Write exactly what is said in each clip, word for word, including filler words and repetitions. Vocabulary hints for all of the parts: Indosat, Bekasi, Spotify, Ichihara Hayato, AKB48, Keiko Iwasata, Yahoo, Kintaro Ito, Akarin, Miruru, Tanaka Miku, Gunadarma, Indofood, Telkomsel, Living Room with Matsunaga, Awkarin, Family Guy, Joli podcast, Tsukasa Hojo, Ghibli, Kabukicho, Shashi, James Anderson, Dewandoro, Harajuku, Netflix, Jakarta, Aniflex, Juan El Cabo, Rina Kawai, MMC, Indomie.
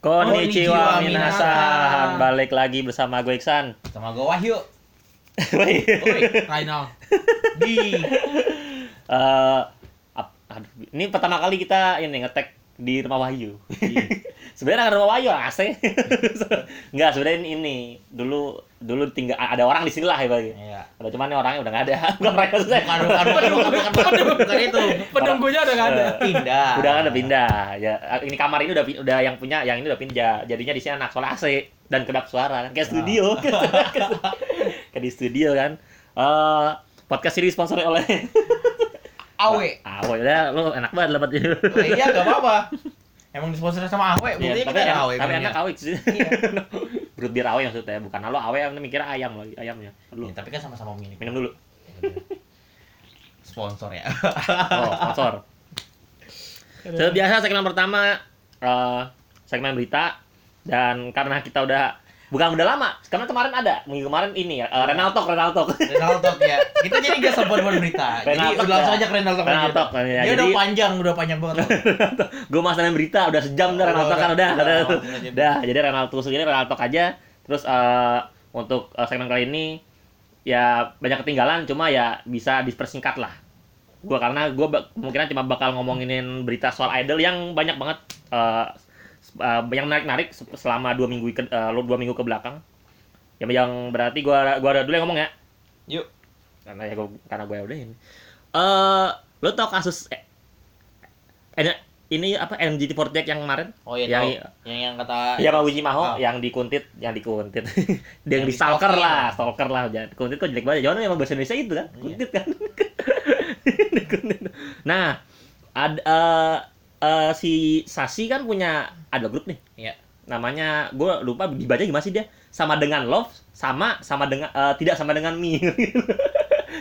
Konnichiwa minasan, balik lagi bersama gue Iksan, sama gue Wahyu. Woi, Rinal. Di uh, aduh, ini pertama kali kita ini ngetek di rumah Wahyu. Sebenarnya nggak rumah Wahyu, A C. Enggak, sebenarnya ini dulu dulu tinggal ada orang di sini lah ya, bagi. Iya. Ada cuman orangnya udah nggak ada. Bukan mereka selesai. Bukan bukan itu. Penunggunya udah nggak ada. Pindah. Udah kan udah pindah. Ya, ini kamar ini udah udah yang punya, yang ini udah pindah. Jadinya di sini anak soal A C dan kedap suara kan kayak studio. Kayak di studio kan. Uh, podcast ini disponsori oleh Awe. Awe, udah lu enak banget dapat itu. Oh, iya, enggak apa-apa. Emang disponsori sama Awe, buktinya kita ada Awe. Tapi enak Awe sih. Iya. Berut bir Awe maksudnya, bukan lo Awe yang mikir ayam lagi, ayamnya. Lu. Ya, tapi kan sama-sama milik. Minum dulu. Sponsor ya. Oh, sponsor. Seperti biasa segmen pertama uh, segmen berita, dan karena kita udah bukan udah lama, karena kemarin ada, minggu kemarin ini ya, uh, Renaltok, Renaltok. Renaltok ya. Kita jadi nggak sempat buat berita. Renaltok, jadi udah langsung aja ke Renaltok. Renaltok. Renaltok ya, dia jadi... udah panjang, udah panjang banget. Gue masakin berita, udah sejam dah oh, Renaltok kan udah. Udah, udah, udah, udah. Jadi Renaltok segini Renaltok aja. Terus uh, untuk uh, segmen kali ini, ya banyak ketinggalan, cuma ya bisa dipersingkat lah. Gue karena gue ba- kemungkinan cuma bakal ngomongin berita soal idol yang banyak banget. Uh, Uh, yang menarik-narik selama dua minggu ke uh, dua minggu ke belakang. Yang yang berarti gua gua ada dulu yang ngomong ya. Yuk. Karena ya gua karena gua udah ini. Uh, lo tau kasus eh, eh, ini apa N G T four T X yang kemarin? Oh iya. Yang tau. yang, yang kata Yamaguchi Maho oh. yang dikuntit, yang dikuntit. Dia yang, yang di stalker lah, stalker lah. Kuntit kok jelek banget. Jangan memang bahasa Indonesia itu kan. Kuntit kan. Nah, ada uh, Uh, si Shashi kan punya idol group nih, iya. Namanya gue lupa dibaca gimana sih dia, sama dengan Love, sama sama dengan uh, tidak sama dengan Mi.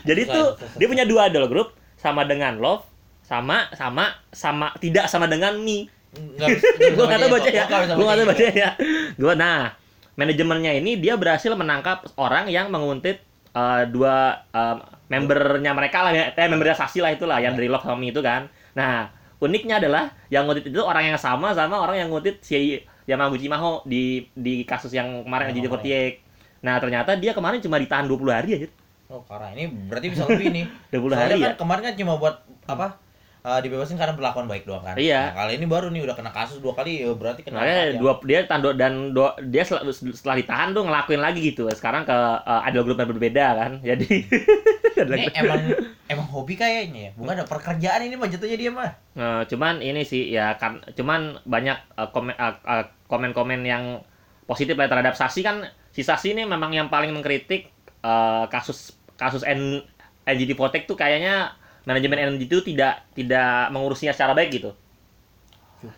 Jadi bukan, tuh bukan. Dia punya dua idol group, sama dengan Love, sama sama sama tidak sama dengan Mi. Gue nggak tahu baca ya, gue nggak tahu baca ya. Gue nah manajemennya ini dia berhasil menangkap orang yang menguntit uh, dua uh, membernya mereka lah, ya, eh, membernya Shashi lah itulah yang dari Love sama Mi itu kan. Nah uniknya adalah yang ngutit itu orang yang sama sama orang yang ngutit si Yamaguchi Maho di di kasus yang kemarin di N G T four T X. Nah, ternyata dia kemarin cuma ditahan dua puluh hari aja. Oh, parah. Ini berarti bisa lebih nih. dua puluh hari. Kan ya? Kemarin kan cuma buat apa? Uh, dibebasin karena perlakuan baik doang kan. Iya. Nah, kali ini baru nih udah kena kasus dua kali, ya berarti kena. Makanya dua dia tando dan do, dia setelah, setelah ditahan tuh ngelakuin lagi gitu. Sekarang ke uh, idol group yang berbeda kan. Jadi ini emang emang hobi kayaknya ya. Bukan ada pekerjaan ini mah jatuhnya dia mah. Uh, cuman ini sih ya kan cuman banyak uh, komen uh, uh, komen-komen yang positif lah terhadap Shashi kan. Si Shashi ini memang yang paling mengkritik uh, kasus kasus N, N G T four T X tuh kayaknya manajemen energi itu tidak tidak mengurusinya secara baik gitu.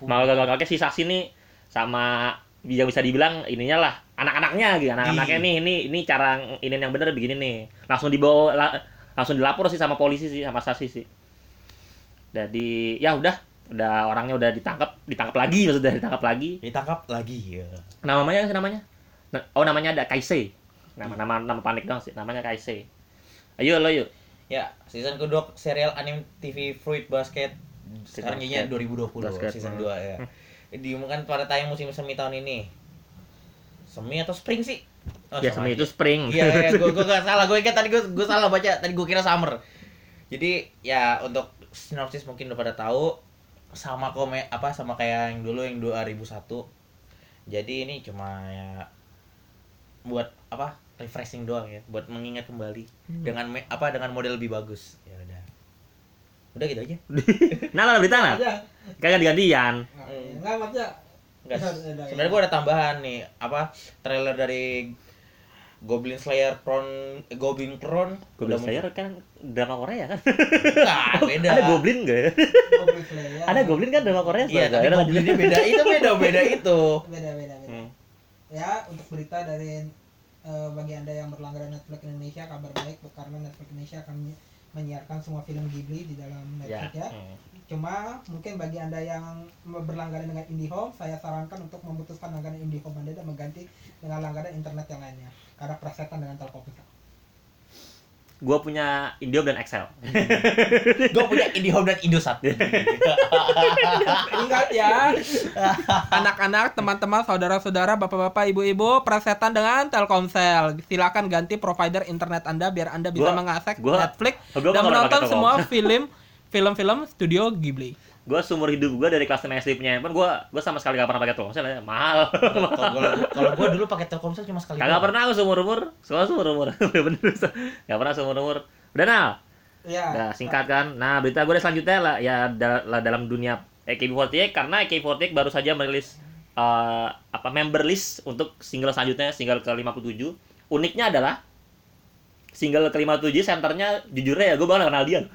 Malah gagal-gagalnya si Shashi nih sama bisa bisa dibilang ininya lah anak-anaknya gitu. Anak-anaknya nih ini ini cara ini yang benar begini nih. Langsung dibawa la, langsung dilapor sih sama polisi sih sama Shashi sih. Jadi ya udah, udah orangnya udah ditangkap, ditangkap lagi maksudnya ditangkap lagi. Ditangkap lagi ya. Namanya namanya. Oh namanya ada Kaisei. Nama-nama nama panik dong sih. Namanya Kaisei. Ayo lo yuk. Ya, season kedua serial anime T V Fruit Basket sekarang jadinya dua ribu dua puluh Basket, season dua ya. Diumumkan pada tayang musim semi tahun ini. Semi atau spring sih? Oh, ya semi itu spring. Iya, ya, gua gua enggak salah. Gua ingat tadi gua gua salah baca. Tadi gua kira summer. Jadi, ya untuk sinopsis mungkin udah pada tahu sama kome apa sama kayak yang dulu yang dua ribu satu. Jadi ini cuma ya buat apa? Refreshing doang ya, buat mengingat kembali hmm. dengan me- apa dengan model lebih bagus. Ya udah, udah gitu aja. Nah lah berita lah, kayak ganti-gantian. Nggak baca. Nggak. Sebenarnya gue ada tambahan nih, apa trailer dari Goblin Slayer Crown, eh, Goblin Crown. Goblin Slayer muncul. Kan drama Korea kan? Nah, beda. Ada Goblin nggak ya? Goblin Slayer. Ada Goblin kan drama Korea. Iya, tapi Goblinnya beda. Itu beda, beda itu. Beda, beda, beda. Hmm. Ya untuk berita dari Uh, bagi Anda yang berlangganan Netflix Indonesia, kabar baik karena Netflix Indonesia akan menyiarkan semua film Ghibli di dalam Netflix ya. ya. Mm. Cuma mungkin bagi Anda yang berlangganan dengan IndiHome, saya sarankan untuk memutuskan langganan IndiHome Anda dan mengganti dengan langganan internet yang lainnya karena persetan dengan Telkomsel. gue punya IndiHome dan Excel. Gue punya IndiHome dan Indosat. Ingat ya, anak-anak, teman-teman, saudara-saudara, bapak-bapak, ibu-ibu, persetan dengan Telkomsel. Silakan ganti provider internet Anda biar Anda bisa gua, mengakses gua, Netflix gua dan menonton semua film, film-film studio Ghibli. Gue seumur hidup gue dari kelas enam S D punya handphone, gue gue sama sekali gak pernah pakai Telkomsel, ya. Mahal. Kalau gue dulu pakai Telkomsel cuma sekali. Gak pernah aku seumur umur, soalnya seumur umur, bener gak pernah seumur umur. Udah Nal, ya. Nah, singkat kan. Nah berita gue selanjutnya lah ya da- la dalam dunia A K B empat delapan karena A K B empat delapan baru saja merilis uh, apa member list untuk single selanjutnya, single ke lima puluh tujuh. Uniknya adalah single ke lima puluh tujuh senternya jujurnya ya gue bakal kenal dia.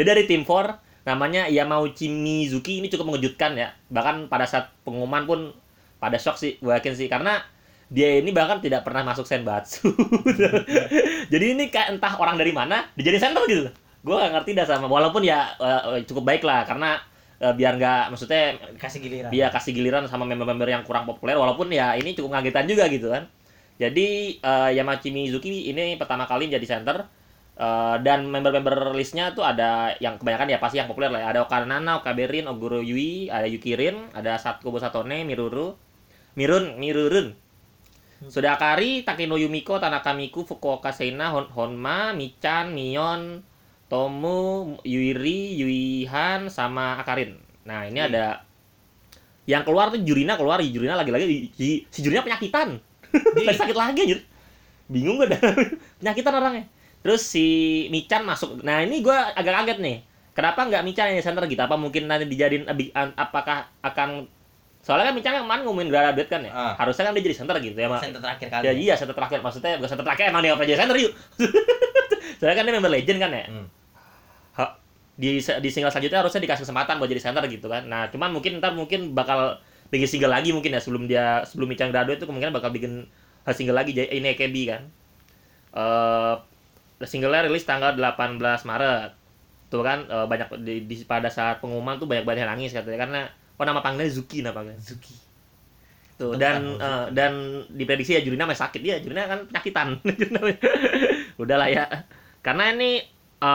Dia dari Team empat. Namanya Yamauchi Mizuki, ini cukup mengejutkan ya. Bahkan pada saat pengumuman pun pada shock sih, gue yakin sih. Karena dia ini bahkan tidak pernah masuk Senbatsu. Jadi ini kayak entah orang dari mana, dijadiin center gitu. Gue gak ngerti dah sama, walaupun ya uh, cukup baik lah. Karena uh, biar gak, maksudnya kasih giliran. Dia kasih giliran sama member-member yang kurang populer. Walaupun ya ini cukup ngagetan juga gitu kan. Jadi uh, Yamauchi Mizuki ini pertama kali menjadi center. Uh, dan member-member listnya tuh ada yang kebanyakan ya pasti yang populer lah ya. Ada Okanana, Okaberin, Oguro Yui, ada Yukirin, ada Satsuko Satone, Miruru, Mirun, Mirurun, Sudakari, Takino Yumiko, Tanaka Miku, Fukuoka Seina, Hon- Honma, Michan, Mion, Tomu, Yuiri, Yuihan, sama Akarin. Nah ini hmm. ada yang keluar tuh Jurina keluar, Jurina lagi-lagi si Jurina penyakitan, lagi sakit lagi anjir, bingung gak dah penyakitan orangnya. Terus si Michan masuk. Nah ini gue agak kaget nih. Kenapa nggak Michan yang center gitu? Apa mungkin nanti dijadiin? Apakah akan? Soalnya kan Michan kemarin ngumumin graduate kan ya. Uh. Harusnya kan dia jadi center gitu ya. Center terakhir kali. Ya, ya. Iya center terakhir. Maksudnya bukan center terakhir emang dia nggak jadi center yuk. Soalnya kan dia member legend kan ya. Hmm. Ha, di di single selanjutnya harusnya dikasih kesempatan buat jadi center gitu kan. Nah cuman mungkin ntar mungkin bakal bikin single lagi mungkin ya sebelum dia sebelum Michan graduate itu kemungkinan bakal bikin single lagi. Ini A K B kan. Uh, Singlenya rilis tanggal delapan belas Maret. Tuh kan e, banyak di, di pada saat pengumuman tuh banyak-banyak nangis katanya karena oh nama panggilannya Zuki nama panggilannya Zuki. Tuh Tentang dan e, dan diprediksi ya Jurina masih sakit dia, Jurina kan penyakitan. Udahlah ya. Karena ini e,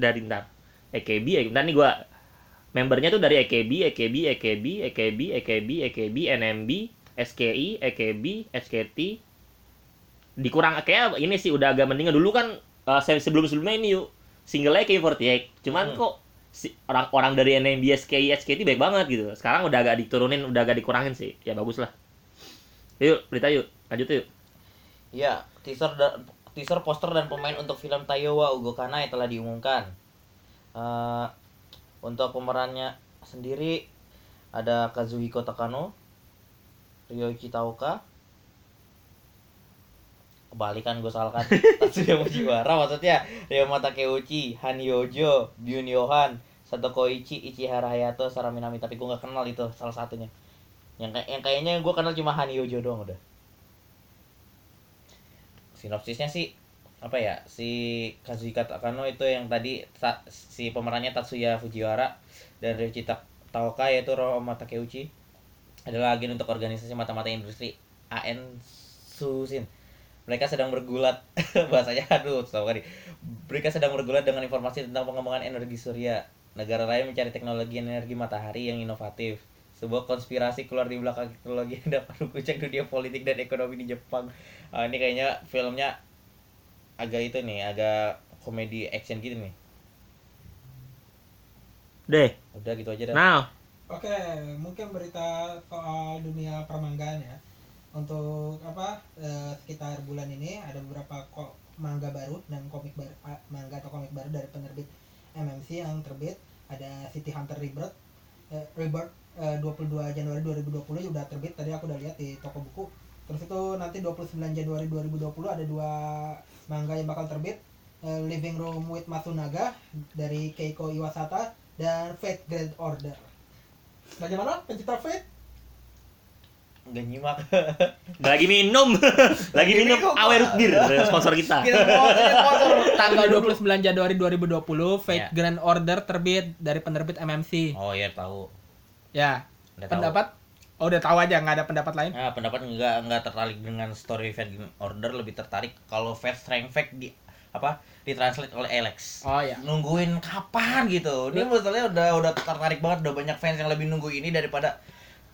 dari ntar A K B, ntar nih gua membernya tuh dari AKB, AKB, AKB, AKB, AKB, AKB, NMB, SKI, AKB, SKT dikurang kayak ini sih udah agak mendingan dulu kan uh, sebelum-sebelumnya ini yuk single-nya A K B empat delapan cuman hmm. kok si, orang-orang dari N M B, S K I, S K T baik banget gitu sekarang udah agak diturunin, udah agak dikurangin sih ya bagus lah yuk berita yuk, lanjut yuk ya, teaser, da- teaser poster dan pemain untuk film Taiyo wa Ugo Kanai telah diumumkan uh, untuk pemerannya sendiri ada Kazuhiko Takano, Ryoichi Taoka kebalikan gue salahkan Tatsuya Fujiwara maksudnya Ryoma Takeuchi, Hanyojo, Byun Yohan, Sato Koichi, Ichihara Hayato, Saraminami tapi gue nggak kenal itu salah satunya. Yang kayak yang kayaknya gue kenal cuma Hanyojo doang udah. Sinopsisnya sih apa ya si Kazuhiko Takano itu yang tadi ta, si pemerannya Tatsuya Fujiwara dan Ryoichi Taoka yaitu Ryoma Takeuchi adalah agen untuk organisasi mata-mata industri A N Susin. Mereka sedang bergulat, bahasanya aduh, tahu kali. Mereka sedang bergulat dengan informasi tentang pengembangan energi surya. Negara lain mencari teknologi energi matahari yang inovatif. Sebuah konspirasi keluar di belakang teknologi yang dapat mengguncang dunia politik dan ekonomi di Jepang. Uh, ini kayaknya filmnya agak itu nih, agak komedi action gitu nih. Deh. Udah gitu aja dah. Nah. Oke, mungkin berita soal dunia permanggaan ya. Untuk apa eh, sekitar bulan ini ada beberapa ko- manga baru dan komik baru manga atau komik baru dari penerbit M M C yang terbit ada City Hunter Rebirth eh, Rebirth eh, dua puluh dua Januari dua ribu dua puluh sudah terbit tadi aku udah lihat di toko buku terus itu nanti dua puluh sembilan Januari dua ribu dua puluh ada dua manga yang bakal terbit eh, Living Room with Matsunaga dari Keiko Iwasata dan Fate Grand Order. Bagaimana pencipta Fate? Gak nyimak. Lagi minum. Lagi minum Awe root beer sponsor kita. Tanggal dua puluh sembilan Januari dua ribu dua puluh Fate yeah. Grand Order terbit dari penerbit M M C. Oh iya tahu. Ya. Udah pendapat tahu. Oh, udah tahu aja, nggak ada pendapat lain? Nah, pendapat nggak nggak tertarik dengan story Fate Grand Order, lebih tertarik kalau Fate Strength Fate di apa ditranslate oleh Alex. Oh iya. Nungguin kapan gitu. Ini menurut saya udah udah tertarik banget, udah banyak fans yang lebih nunggu ini daripada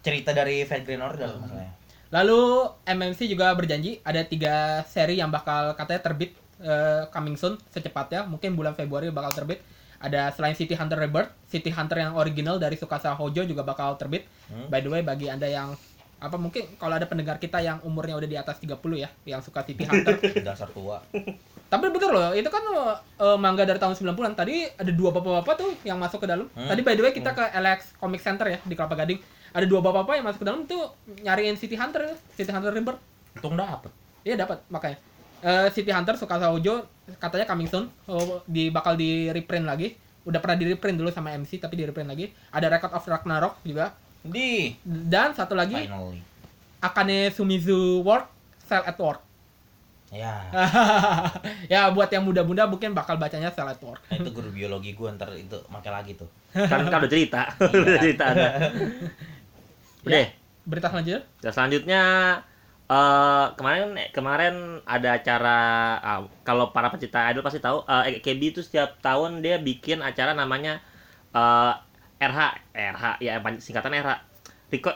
cerita dari Fate Grand Order hmm. maksudnya. Lalu M M C juga berjanji ada tiga seri yang bakal katanya terbit uh, coming soon secepatnya, mungkin bulan Februari bakal terbit. Ada selain City Hunter Rebirth, City Hunter yang original dari Tsukasa Hojo juga bakal terbit. Hmm. By the way, bagi Anda yang apa mungkin kalau ada pendengar kita yang umurnya udah di atas tiga puluh ya, yang suka City Hunter, dasar tua. Tapi bener loh, itu kan uh, manga dari tahun sembilan puluhan. Tadi ada dua bapak-bapak tuh yang masuk ke dalam. Hmm. Tadi by the way kita hmm. ke L X Comic Center ya di Kelapa Gading. Ada dua bapak-bapak yang masuk ke dalam tuh nyariin City Hunter, City Hunter Rebirth. Untung dapet. Iya dapat makanya. Uh, City Hunter Tsukasa Hojo katanya coming soon, oh, di bakal di reprint lagi. Udah pernah di reprint dulu sama M C tapi di reprint lagi. Ada Record of Ragnarok juga. Di dan satu lagi Finally. Akane Sumizu World Cell at Work. Ya. Ya buat yang muda-muda mungkin bakal bacanya Cell at Work. Nah, itu guru biologi gue ntar itu makai lagi tuh. Kan kan udah cerita. Udah cerita ada. Udah. Ya, berita selanjutnya? Berita selanjutnya Uh, kemarin kemarin ada acara ah, kalau para pecinta idol pasti tahu uh, A K B itu setiap tahun dia bikin acara namanya uh, R H R H ya singkatan R H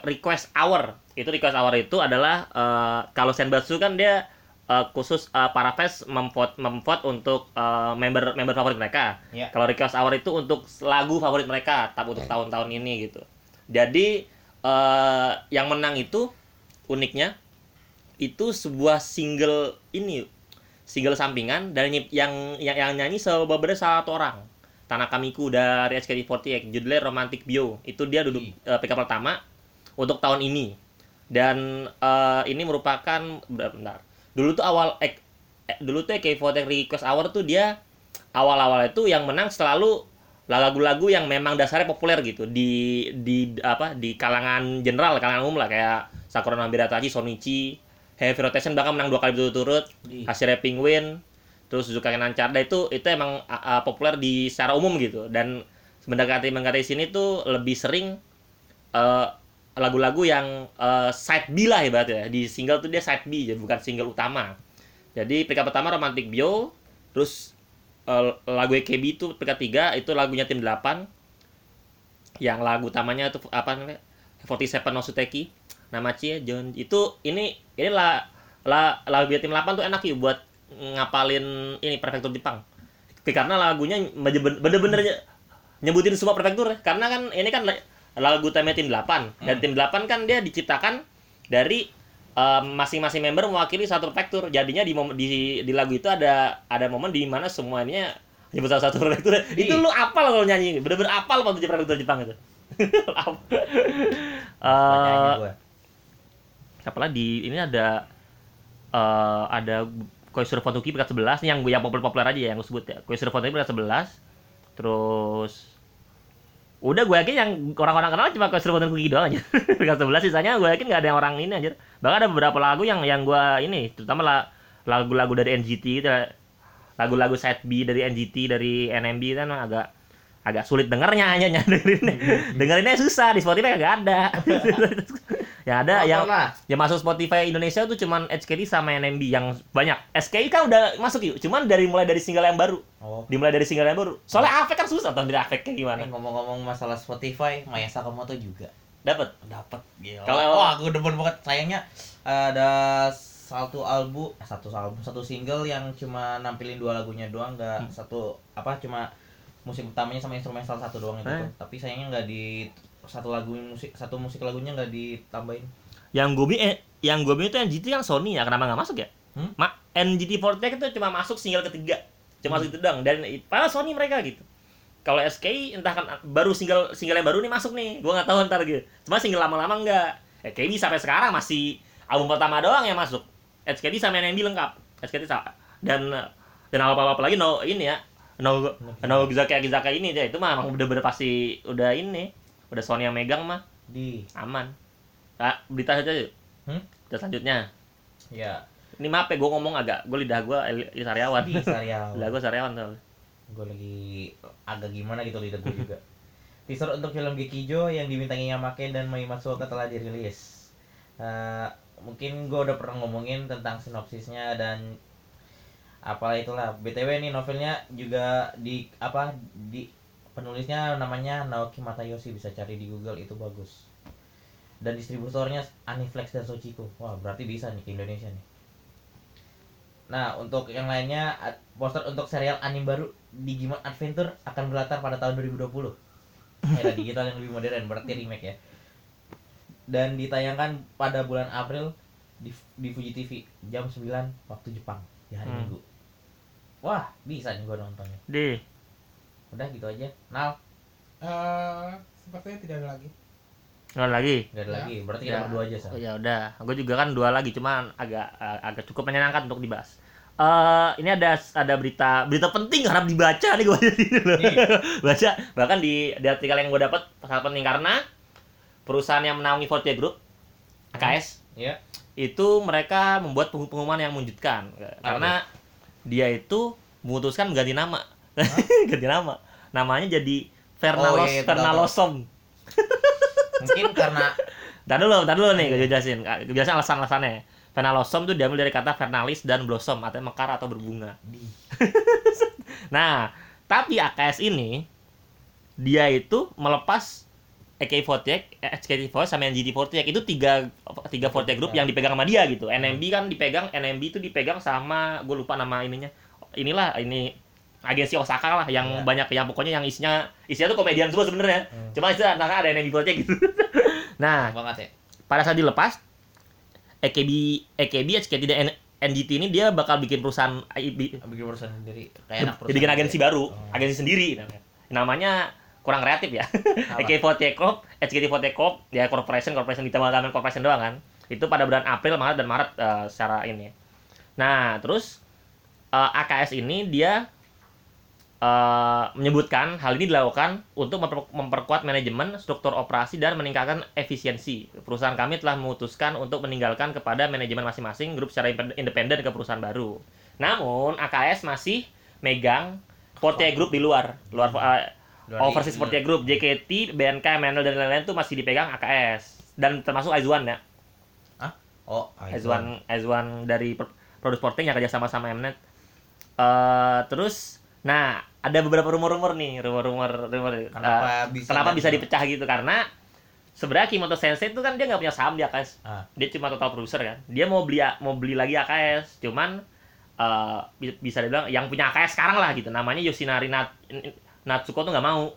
Request Hour. Itu Request Hour itu adalah uh, kalau Senbatsu kan dia uh, khusus uh, para fans memvote memvote untuk uh, member member favorit mereka. Yeah. Kalau Request Hour itu untuk lagu favorit mereka tapi untuk tahun-tahun ini gitu. Jadi uh, yang menang itu uniknya itu sebuah single ini single sampingan dan yang yang yang nyanyi sebenarnya satu orang, Tanaka Miku dari N G T four T X, judulnya Romantic Bio. Itu dia duduk uh, P K pertama untuk tahun ini dan uh, ini merupakan bentar dulu tuh awal eh, dulu tuh A K B forty-eight Request Hour tuh dia awal-awal itu yang menang selalu lagu-lagu yang memang dasarnya populer gitu di di apa di kalangan general kalangan umum lah kayak Sakura no Hibiratachi, Shonichi Heavy Rotation bahkan menang dua kali berturut-turut, hasilnya Penguin, terus Suzuka Kenan Charda itu itu emang uh, populer di secara umum gitu dan mendekati-mendekati sini tuh lebih sering uh, lagu-lagu yang uh, side B lah ibaratnya di single tuh dia side B jadi bukan single utama. Jadi peringkat pertama Romantic Bio, terus uh, lagu A K B itu peringkat tiga itu lagunya Tim delapan yang lagu utamanya itu apa namanya forty-seven no Suteki Namachi John itu ini ini lah lah lagu tim delapan tuh enak ya buat ngapalin ini prefektur Jepang karena lagunya bener-bener nyebutin semua prefektur karena kan ini kan lagu tema tim delapan dan tim delapan kan dia diciptakan dari uh, masing-masing member mewakili satu prefektur jadinya di momen, di di lagu itu ada ada momen di mana semuanya nyebut satu prefektur itu lu apal kalau nyanyi bener-bener apal waktu prefektur Jepang itu uh, apalah di ini ada uh, ada Koizuru Fontuki peringkat sebelas nih yang yang populer-populer aja ya yang gue sebut ya. Koizuru Fontuki peringkat sebelas. Terus udah gue yakin yang orang-orang kenal cuma Koizuru Fontuki doang aja. Peringkat sebelas sisanya gue yakin enggak ada yang orang ini anjir. Bahkan ada beberapa lagu yang yang gue ini terutama la, lagu-lagu dari N G T gitu. Lagu-lagu side B dari N G T dari N M B itu kan agak agak sulit dengernya aja nyadarinnya. Dengerinnya susah di Spotify enggak ada. Ya ada oh, yang lah. Yang masuk Spotify Indonesia tuh cuman H K D sama N M B yang banyak. S K I kan udah masuk yuk, cuman dari mulai dari single yang baru. Oh. Dimulai dari single yang baru. Soalnya oh. A V kan susah tampil A V-nya gimana. Ini ngomong-ngomong masalah Spotify, Mayasa Kamoto juga dapat, dapat. Kalau wah aku demen banget sayangnya ada satu album, satu album, satu single yang cuma nampilin dua lagunya doang, enggak hmm. satu apa cuma musik utamanya sama instrumental satu doang itu. Eh. Tapi sayangnya enggak di satu lagu musik satu musik lagunya nggak ditambahin. Yang gue eh yang gue itu yang N G T yang Sony ya kenapa nggak masuk ya? Hmm? Ma N G T four T X itu cuma masuk single ketiga, cuma hmm. itu doang dan para Sony mereka gitu. Kalau S K I entah kan baru single single yang baru nih masuk nih, gue nggak tahu ntar gitu. Cuma single lama-lama nggak. Eh K D sampai sekarang masih album pertama doang yang masuk. S K D sama N M B lengkap. S K D sama dan dan apa apa lagi no ini ya no no Gizaka Gizaka ini ya itu mah emang bener-bener pasti udah ini. Udah Sony yang megang mah di aman. Nah, berita saja yuk. Hmm? Berita selanjutnya. Ya. Ini maaf ya, gue ngomong agak, gue lidah gue eh, sariawan. Di sariawan. Lidah gue sariawan tuh. Gue lagi agak gimana gitu lidah gue juga. Teaser untuk film Gekijo yang dibintangi Yamake dan Mai Matsuoka telah dirilis. Uh, mungkin gue udah pernah ngomongin tentang sinopsisnya dan apalah itulah. B T W nih novelnya juga di apa di penulisnya namanya Naoki Matayoshi, bisa cari di Google, itu bagus. Dan distributornya Aniflex dan Sochiko. Wah, berarti bisa nih ke Indonesia nih. Nah, untuk yang lainnya, poster untuk serial anime baru Digimon Adventure akan berlatar pada tahun dua ribu dua puluh. Era digital yang lebih modern, berarti remake ya. Dan ditayangkan pada bulan April di, di Fuji T V jam sembilan waktu Jepang di hari hmm. Minggu. Wah, bisa nih gua nontonnya. Di. Udah gitu aja. Nal. Uh, sepertinya tidak ada lagi. Gak ada lagi? Gak ada ya. lagi, berarti kita ya. berdua aja Sam. Ya udah, gue juga kan dua lagi, cuman agak agak cukup menyenangkan untuk dibahas. Uh, ini ada ada berita berita penting, harap dibaca nih gue jadi baca. Bahkan di, di artikel yang gue dapat sangat penting karena perusahaan yang menaungi Forte Group, A K S, hmm. yeah. itu mereka membuat pengumuman yang mengejutkan karena Aduh. dia itu memutuskan mengganti nama, ganti nama, namanya jadi Fernalos oh, iya, iya, Fernalosom. Mungkin karena Entar dulu, entar dulu nih gue jelasin. Gue jelasin alasan-alasannya. Fernalosom itu diambil dari kata fernalis dan blossom artinya mekar atau berbunga. Nah, tapi A K S ini dia itu melepas A K B empat delapan, H K T empat sama N G T empat T X itu tiga tiga forte group yang dipegang sama dia gitu. N M B kan dipegang, N M B itu dipegang sama gue lupa nama ininya. Inilah ini agensi Osaka lah yang yeah. banyak yang pokoknya yang isinya isinya tuh komedian semua sebenarnya. Hmm. Cuma itu antara ada yang dibuatnya gitu. Nah, banget ya. Pada saat dilepas A K B, A K B, H K T dan N G T ini dia bakal bikin perusahaan I B, bikin perusahaan sendiri. Kayak perusahaan bikin agensi baru, oh. agensi sendiri namanya. Namanya kurang kreatif ya. A K B empat delapan Corp, H K T empat delapan Corp, dia corporation, corporation ditambah-tambahin corporation doang kan. Itu pada bulan April, Maret dan Maret uh, secara ini. Nah, terus uh, A K S ini dia Uh, menyebutkan hal ini dilakukan untuk memper- memperkuat manajemen, struktur operasi, dan meningkatkan efisiensi. Perusahaan kami telah memutuskan untuk meninggalkan kepada manajemen masing-masing grup secara independen ke perusahaan baru. Namun, A K S masih megang Forte Group di luar, luar uh, overseas Forte Group, J K T, B N K, M N L, dan lain-lain itu masih dipegang A K S. Dan termasuk Aizuan ya? Hah? Oh, Aizuan. Aizuan dari Produce Porting yang kerja sama-sama Mnet. Uh, terus, nah, ada beberapa rumor-rumor nih, rumor-rumor rumor kenapa, uh, bisa, kenapa bisa dipecah gitu karena sebenarnya Kimoto Sensei itu kan dia enggak punya saham di A K S. Ah. Dia cuma total produser kan. Dia mau beli mau beli lagi A K S, cuman uh, bisa dibilang yang punya A K S sekarang lah gitu. Namanya Yoshinari Nat, Natsuko tuh enggak mau.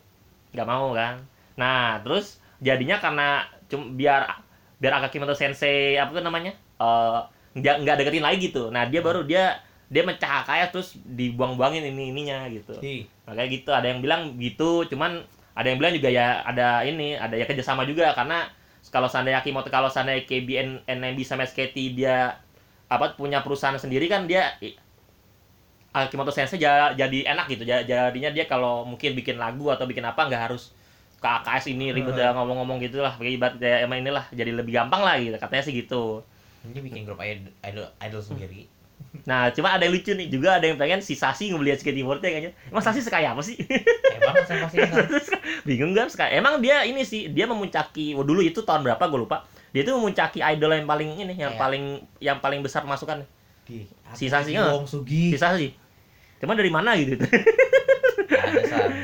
Enggak mau kan. Nah, terus jadinya karena cum, biar biar Akaki Kimoto Sensei apa tuh namanya? Uh, dia enggak deketin lagi gitu. Nah, dia hmm. baru dia dia mencah kaya terus dibuang-buangin ini-ininya gitu. Hi. Makanya gitu, ada yang bilang gitu, cuman ada yang bilang juga ya ada ini, ada ya kerjasama juga karena kalau seandainya Kimoto, kalau seandainya K B N, N M B sama S K T dia apa punya perusahaan sendiri kan dia Kimoto Sensei jadi, jadi enak gitu, jadinya dia kalau mungkin bikin lagu atau bikin apa nggak harus ke A K S ini ribut uh. ngomong-ngomong gitulah, ibarat ya emang inilah jadi lebih gampang lah gitu, katanya sih gitu. Dia bikin grup idol idol, idol sendiri. Nah, cuma ada yang lucu nih, juga ada yang pengen si Shashi ngebeli H K T empat kayaknya. Emang Shashi sekaya apa sih? Emang sama sih. Bingung kan sekaya. Emang dia ini sih, dia memuncaki oh, dulu itu tahun berapa gue lupa. Dia itu memuncaki idol yang paling ini, yang Ayah. paling yang paling besar masukannya. Di, si Shashi Wong Sugi. Si Shashi. Cuma dari mana gitu? Nah,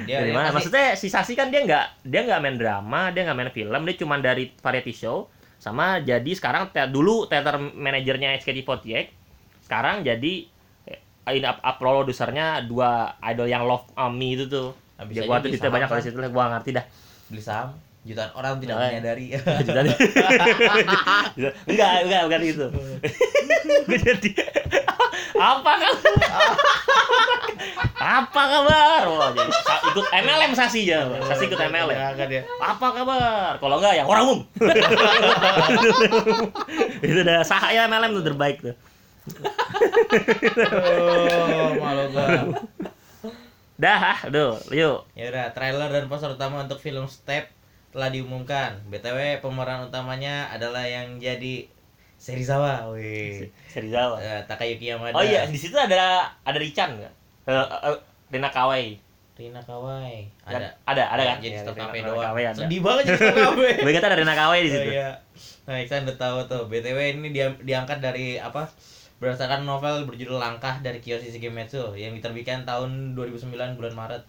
dia dari mana? Kasih. Maksudnya si Shashi kan dia enggak dia enggak main drama, dia enggak main film, dia cuma dari variety show sama jadi sekarang te- dulu teater manajernya H K T empat delapan. Sekarang jadi ini produsernya dua idol yang Love, uh, Mi itu tuh. Habis aja beli saham. Banyak kalau situ lah gua ngerti dah. Beli saham jutaan orang tidak nah, menyadari. Jutaan. enggak, enggak bukan itu. Gua jadi apa kan? Apa kabar? Wah, jadi ikut M L M Shashi aja. Shashi ikut M L M. Apa kabar? Kalau enggak yang orang umum. Itu udah sahaya M L M tuh terbaik tuh. Oh, malu gua. Dah, aduh, yuk. Ya udah, trailer dan poster utama untuk film Step telah diumumkan. B T W pemeran utamanya adalah yang jadi Serizawa. Wih. Serizawa. Uh, Takayuki Yamada. Oh iya, di situ ada ada Richan enggak? Eh, uh, uh, Renakawa. Rina Kawai ada ada ada kan jadi stok K W doang. Sedih banget jadi K W. Gue kata ada Rina Kawai di situ. Iya. Nah, Iksan udah tahu tuh. B T W ini dia diangkat dari apa? Berdasarkan novel berjudul Langkah dari Kiyoshi Shigemitsu yang diterbitkan tahun dua ribu sembilan bulan Maret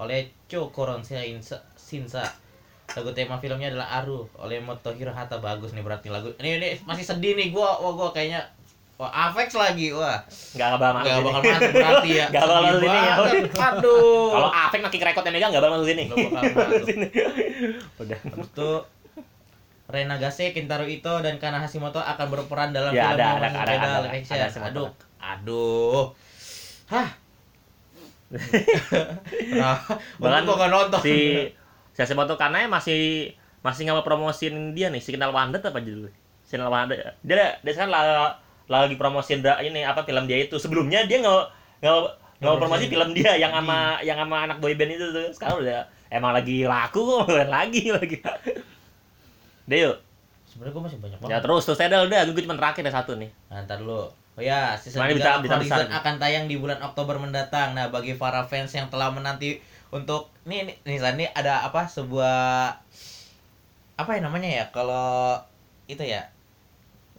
oleh Cho Koronsei Shinsa. Lagu tema filmnya adalah Aru oleh Motohiro Hata. Bagus nih berarti lagu. Ini ini masih sedih nih gua. Wah, gua kayaknya wah, afek lagi, wah. Enggak bakal masuk. Enggak bakal masuk berarti ya. Enggak bakal masuk sini ya. Aduh. Kalau afek makin rekod yang megang enggak bakal masuk sini. Enggak bakal masuk. Udah. Habis itu Renagase, Kintaro Ito dan Kana Hashimoto akan berperan dalam ya, film yang ada ada ada aduh. Aduh. Hah. Nah, bahkan gua enggak nonton. Si Hashimoto Kana masih masih enggak promosiin dia nih, Signal Wanted apa judulnya? Signal Wanted. Dia dia kan lah lagi promosiin ini apa film dia itu. Sebelumnya dia nggak nggak nggak promosi film dia yang sama yang sama anak boyband itu tuh. Sekarang udah emang lagi laku kok, lagi lagi deh yuk. Sebenarnya gue masih banyak banget ya, terus terus ada udah gue cuma terakhir ada satu nih. Nah, ntar dulu. Oh ya, season tiga Horizon akan tayang di bulan Oktober mendatang. Nah, bagi para fans yang telah menanti untuk nih nih ini ada apa sebuah apa ya namanya ya kalau itu ya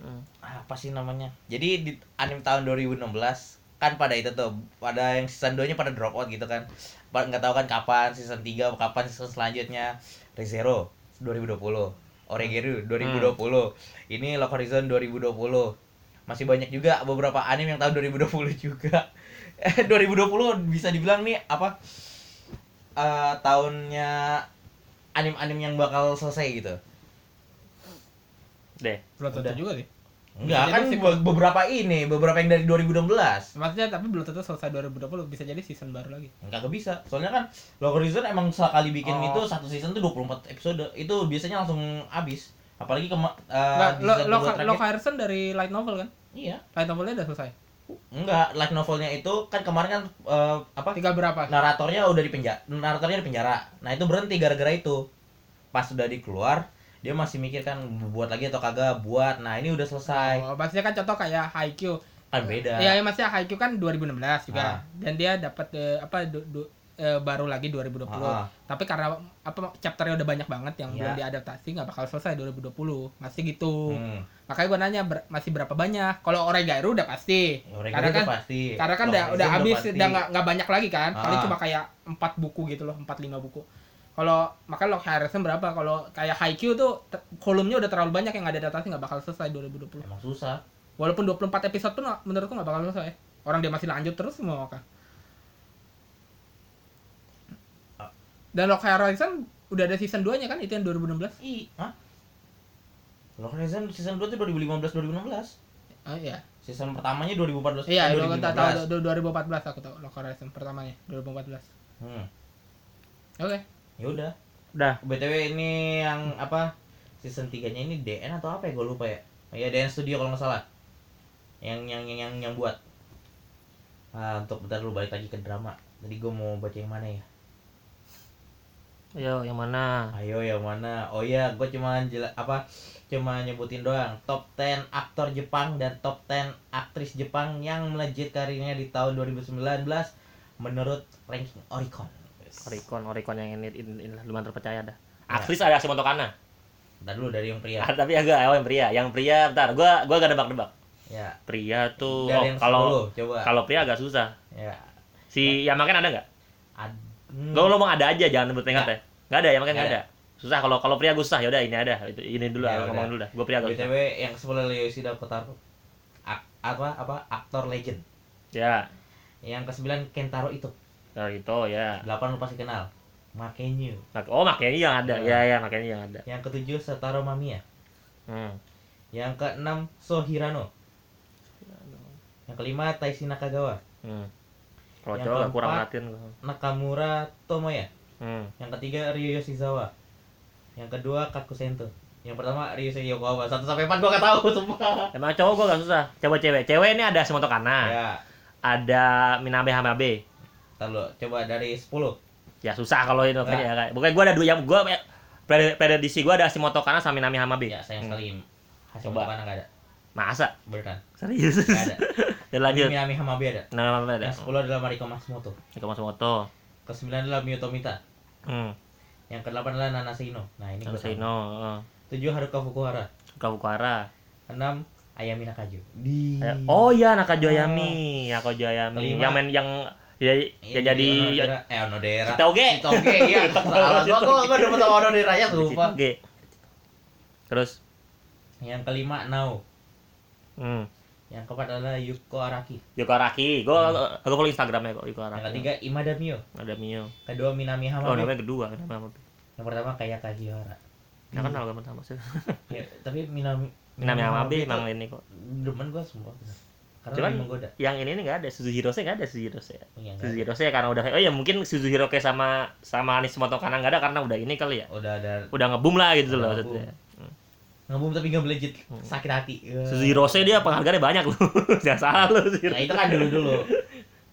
Hmm. apa sih namanya? Jadi di anime tahun dua ribu enam belas kan pada itu tuh, pada yang season dua-nya pada drop out gitu kan. Enggak tahu kan kapan season tiga, kapan season selanjutnya. Re:Zero dua ribu dua puluh, Oregeru dua ribu dua puluh. Hmm. Ini Love Horizon dua ribu dua puluh. Masih banyak juga beberapa anime yang tahun dua ribu dua puluh juga. dua ribu dua puluh bisa dibilang nih apa uh, tahunnya anime-anime yang bakal selesai gitu. Deh. Belum tentu juga sih. Enggak, kan be- beberapa ini, beberapa yang dari dua ribu enam belas. Maksudnya tapi belum tentu selesai dua ribu dua puluh, bisa jadi season baru lagi. Enggak bisa. Soalnya kan Love Horizon emang sekali bikin oh. itu satu season tuh dua puluh empat episode. Itu biasanya langsung habis. Apalagi kema- uh, Love Love Horizon dari light novel kan? Iya. Light novelnya udah selesai. Enggak, light novelnya itu kan kemarin kan uh, apa? Tinggal berapa? Naratornya udah di penjara. Naratornya di penjara. Nah, itu berhenti gara-gara itu. Pas udah dikeluar dia masih mikir kan buat lagi atau kagak buat. Nah, ini udah selesai. Oh, maksudnya kan contoh kayak Haikyuu. Kan beda. Iya, ya, maksudnya Haikyuu kan dua ribu enam belas juga. Ah. Dan dia dapat eh, apa du, du, eh, baru lagi dua ribu dua puluh. Ah. Tapi karena apa chapternya udah banyak banget yang ya. belum diadaptasi, enggak bakal selesai dua ribu dua puluh. Masih gitu. Hmm. Makanya gua nanya ber- masih berapa banyak? Kalau Oregairu udah pasti. Oregairu karena kan pasti. Karena kan udah udah habis, udah enggak enggak banyak lagi kan. Ah. Kali cuma kayak empat buku gitu loh, empat lima buku. Kalau makanya Love Horizon berapa? Kalau kayak Haikyuu tuh te- kolomnya udah terlalu banyak yang ada datanya, nggak bakal selesai dua ribu dua puluh. Emang susah. Walaupun dua puluh empat episode pun menurutku nggak bakal selesai. Orang dia masih lanjut terus semua kan. Dan Love Horizon udah ada season dua-nya kan? Itu yang dua ribu enam belas. I, hah? Love Horizon season dua itu dua ribu lima belas dua ribu enam belas. Oh iya. Season pertamanya dua ribu empat belas. Iya, eh, dua ribu empat belas. dua ribu empat belas aku tahu Love Horizon pertamanya dua ribu empat belas. Hmm. Oke. Okay. Ya udah. Udah. B T W ini yang apa? Season tiga-nya ini D N atau apa ya? Gue lupa ya. Ya D N Studio kalau enggak salah. Yang yang yang yang, yang buat. Ah, untuk bentar dulu balik lagi ke drama. Tadi gue mau baca yang mana ya? Ayo, yang mana? Ayo, yang mana? Oh iya, gue cuma jela- apa? Cuma nyebutin doang. Top sepuluh aktor Jepang dan top sepuluh aktris Jepang yang melejit karirnya di tahun dua ribu sembilan belas menurut ranking Oricon. Oricon, Oricon yang ini ini lumayan terpercaya dah. Aktris ya. Ada Hashimoto Kana. Bentar dulu dari yang pria. Ah, tapi ya gua yang pria, yang pria bentar. Gua gua enggak nebak-nebak. Ya. Pria tuh oh, kalau kalau pria agak susah. Ya. Si ya. Yamaken ada enggak? Ad... Lo ngomong ada aja jangan nebut ingat ya. Deh. Enggak ada Yamaken enggak ada. ada. Susah kalau kalau pria gua susah. Ya udah ini ada. Itu ini dulu ya, ngomong dulu dah. Gua pria agak susah. B T W yang sepuluh Yoshida Kotaru. Ak- apa apa aktor legend. Ya. Yang kesembilan Kentaro Ito. Nah, itu ya. delapan lupa sih kenal. Makenyu. Oh, Makenyu yang ada. Ya, ya, ya Makenyu yang ada. Yang ketujuh Setaro Mamiya. Hmm. Yang keenam Sohirano. Yang kelima Taishi Nakagawa. Hmm. Yang keempat kurang latihan. Nakamura Tomoya. Hmm. Yang ketiga Ryo Yoshizawa. Yang kedua Kakusento. Yang pertama Ryo Yokogawa. Satu sampai empat gua enggak tahu semua. Emang cowok gua enggak susah. Coba cewek. Cewek ini ada Hashimoto Kana. Ya. Ada Minabe Hamabe. Lalu coba dari sepuluh. Ya susah kalau itu nah. Ya kayak. Bukan gua ada dua yang gua prediksi gua ada Hashimoto Kana sama Minami Hamabe. Ya sayang sekali. Hmm. Hashimoto Kana enggak ada. Masa? Beneran. Serius. Enggak ada. Dan lanjut. Minami Hamabe ada. Nah, Hamabe ada. Yang sepuluh adalah Mariko Matsumoto. Mariko Matsumoto. Kesembilan adalah Miyotomita. Hmm. Yang kedelapan adalah Nanase Ino. Nah, ini Nanase Ino, heeh. Tujuh Haruka Fukuhara. Haruka Fukuhara. Enam Ayami Nakaju. Di Oh iya, Nakaju Ayami, oh. Nakaju Ayami. Kelima. Yang main yang ya, ya jadi eh Onodera. Toge. Toge ya. Salah gua gua gua udah tahu Onodera ya tuh, Pak. Terus yang kelima Nao. Hmm. Yang keempat adalah Yuko Araki. Yuko Araki. Gua hmm. kalau kalau Instagramnya kok Yuko Araki. Yang ketiga Imada Miyo. Imada Miyo. Kedua Minami Hamabe. Oh, namanya kedua, Minami Hamabe. Yang pertama Kayaka Hiyora. Nah, kan kalau pertama sih. Ya, tapi Minami Minami Hamabe emang ini kok. Demen gua semua. Karena menggoda. Yang ini nih enggak ada Suzuhirose, enggak ada Suzuhirose. Ya, Suzuhirose ya karena udah oh ya mungkin Suzuhiroke sama sama Anishimoto Kana enggak ada karena udah ini kali ya. Udah ada. Udah nge-boom lah gitu loh maksudnya. Ngebom tapi gak melejit, sakit hati. Suzuhirose dia penghargaannya banyak lu. Jangan salah lu. Nah itu kan dulu-dulu.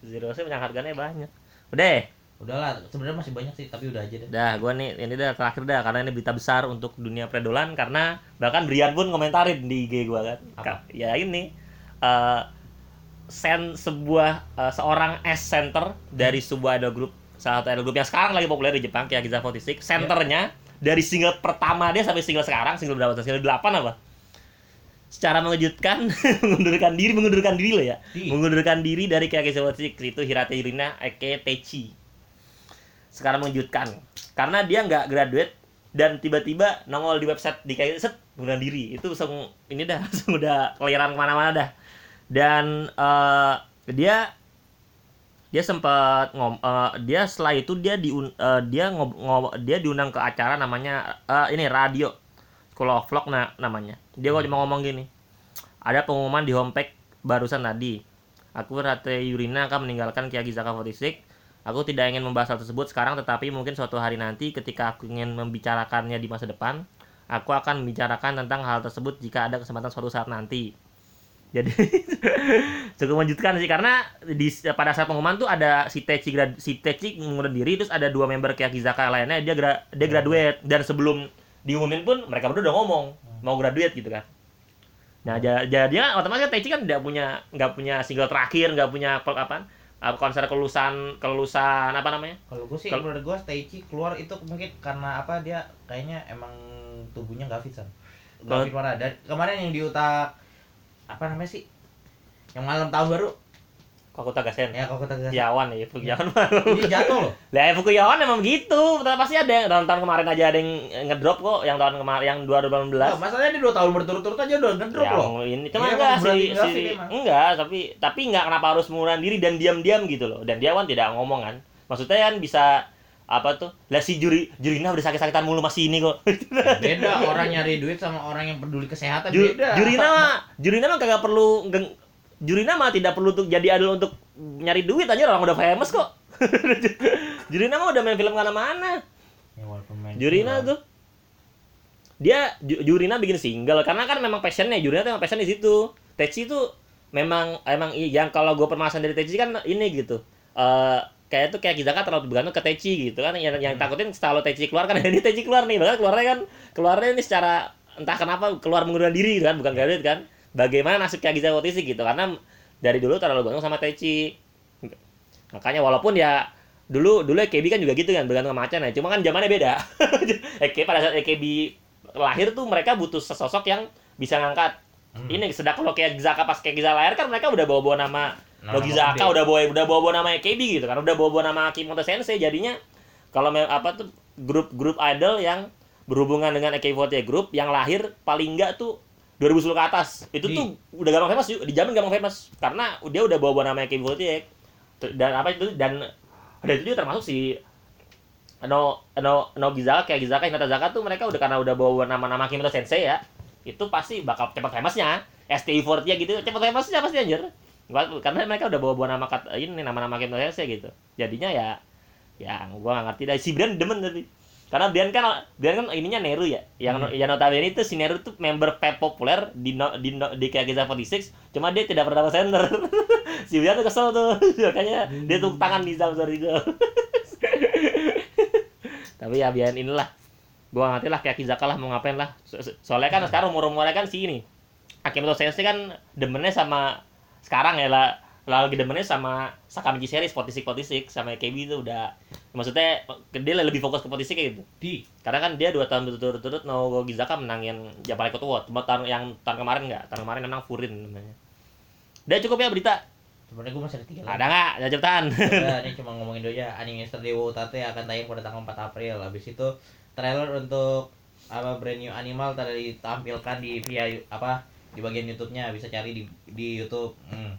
Suzuhirose penghargaannya banyak. Udah udahlah, sebenarnya masih banyak sih, tapi udah aja deh. Dah, gua nih ini dah terakhir dah karena ini berita besar untuk dunia predolan karena bahkan Brian pun komentarin di I G gua kan. Apa? Ya ini uh, sen sebuah uh, seorang S center dari sebuah idol group, salah satu idol group yang sekarang lagi populer di Jepang, K K B empat puluh delapan. Senternya yeah. Dari single pertama dia sampai single sekarang, single berapa? Single delapan apa? Secara mengejutkan, mengundurkan diri, mengundurkan diri loh ya. Hi. Mengundurkan diri dari K K B empat puluh delapan itu Hirata Jurina aka Teichi. Sekarang mengejutkan. Karena dia enggak graduate dan tiba-tiba nongol di website di K K B empat puluh delapan set mengundurkan diri. Itu langsung ini dah, langsung udah keliaran kemana-mana dah. Dan uh, dia dia sempat ngom uh, dia setelah itu dia di uh, dia ngob, ngob dia diundang ke acara namanya uh, ini radio School of Vlog nah namanya. Dia kok cuma ngomong gini. Ada pengumuman di homepage barusan tadi. Aku Hirata Jurina akan meninggalkan K K B empat puluh delapan. Aku tidak ingin membahas hal tersebut sekarang tetapi mungkin suatu hari nanti ketika aku ingin membicarakannya di masa depan, aku akan membicarakan tentang hal tersebut jika ada kesempatan suatu saat nanti. Jadi cukup lanjutkan sih karena di pada saat pengumuman tuh ada si Teichi si Teichi mengundurkan diri terus ada dua member Kyakizaka lainnya dia gra, dia graduate dan sebelum diumumin pun mereka berdua udah ngomong mau graduate gitu kan. Nah jadinya otomatis Teichi kan tidak punya nggak punya single terakhir nggak punya apa konser kelulusan kelulusan apa namanya? Kalau gue sih Kalo, menurut gue Teichi keluar itu mungkin karena apa dia kayaknya emang tubuhnya nggak fit kan. Nggak fit parah dan kemarin yang di utak apa namanya sih? Yang malam tahun baru Kokutagasen. Ya, Kokutagasen. Yawan ya, Fukuyawan. Ini jatuh loh. Lah, Fukuyawan emang gitu. Pasti ada tahun tahun kemarin aja ada yang ngedrop kok, yang tahun kemarin yang dua ribu delapan belas. Nah, masalahnya dia dua tahun berturut-turut aja udah ngedrop ya, loh. Ini cuma enggak sih. Si, enggak, tapi tapi enggak kenapa harus mengundurkan diri dan diam-diam gitu loh. Dan Diawan tidak ngomong kan. Maksudnya kan bisa apa tuh? Lah si juri Jurina udah sakit-sakitan mulu masih ini kok. Beda orang nyari duit sama orang yang peduli kesehatan Ju, beda. Jurina mah Jurina mah kagak perlu geng, Jurina mah tidak perlu untuk jadi idol untuk nyari duit aja orang udah famous kok. Jurina mah udah main film ke mana-mana. Ya, Jurina film. Tuh dia Jurina bikin single karena kan memang passionnya Jurina tuh emang passion di situ. Teichi tuh memang emang yang kalau gue permasalahan dari Teichi kan ini gitu. Uh, kayak itu kayak kita kan terlalu bergantung ke Teichi gitu kan yang yang hmm. takutin kalau Teichi keluar kan ini Teichi keluar nih bahkan keluarnya kan keluarnya ini secara entah kenapa keluar mengundurkan diri kan bukan graduate kan bagaimana nasib kayak kita Teichi gitu karena dari dulu terlalu bergantung sama Teichi makanya walaupun ya dulu dulu A K B kan juga gitu kan bergantung sama Macan ya cuma kan zamannya beda. A K B pada saat A K B lahir tuh mereka butuh sesosok yang bisa ngangkat hmm. ini sedang kalau kayak Zaka pas kayak Giza lahir kan mereka udah bawa-bawa nama Logizaka udah bawa udah bawa-bawa nama A K B gitu kan udah bawa-bawa nama Kimoto Sensei jadinya kalau apa tuh grup-grup idol yang berhubungan dengan A K B empat puluh delapan grup yang lahir paling enggak tuh dua ribu sepuluh ke atas itu Di. Tuh udah gampang famous dijamin gampang famous karena dia udah bawa-bawa nama A K B empat puluh delapan dan apa itu dan ada itu juga termasuk si no no no Gizaka kayak Gizaka Hinatazaka tuh mereka udah karena udah bawa nama-nama Kimoto Sensei ya itu pasti bakal cepat famousnya S T I empat puluh delapan gitu cepat famousnya pasti anjir karena mereka udah bawa-bawa nama kat ini nama-nama Kim Tae Seo gitu. Jadinya ya ya gua enggak ngerti dah si Brian demen tapi. Karena Brian kan Brian kan ininya Neru ya. Yang hmm. yang notabene itu si Neru tuh member P populer di no, di no, di K K B empat puluh delapan cuma dia tidak pernah ke center. Si Brian tuh kesel tuh. Makanya hmm. dia tuh tangan di Zamzor itu. Tapi ya biar inilah. Gua ngerti lah kayak Kizaka lah mau ngapain lah. So, so, soalnya kan hmm. sekarang umur-umurnya kan si ini. Kim Tae Seo kan demennya sama sekarang ya lah lagi demennya sama Sakamichi series empat enam empat enam sama A K B itu udah Maksudnya dia lebih fokus ke potensi kayak gitu. Di. Karena kan dia dua tahun berturut-turut Naogo Gizaka menangin Japan Record Award. Cuma tahun yang tahun kemarin enggak? Tahun kemarin menang Furin namanya. Udah cukup ya berita. Sebenarnya gue masih ada tiga. Ada enggak? Ada cepetan. Udah, ini cuma ngomongin dulu aja. Anime Studio Utate akan tayang pada tanggal empat April. Habis itu trailer untuk apa brand new Animal tadi ditampilkan di via apa di bagian YouTube-nya, bisa cari di di YouTube. Hmm.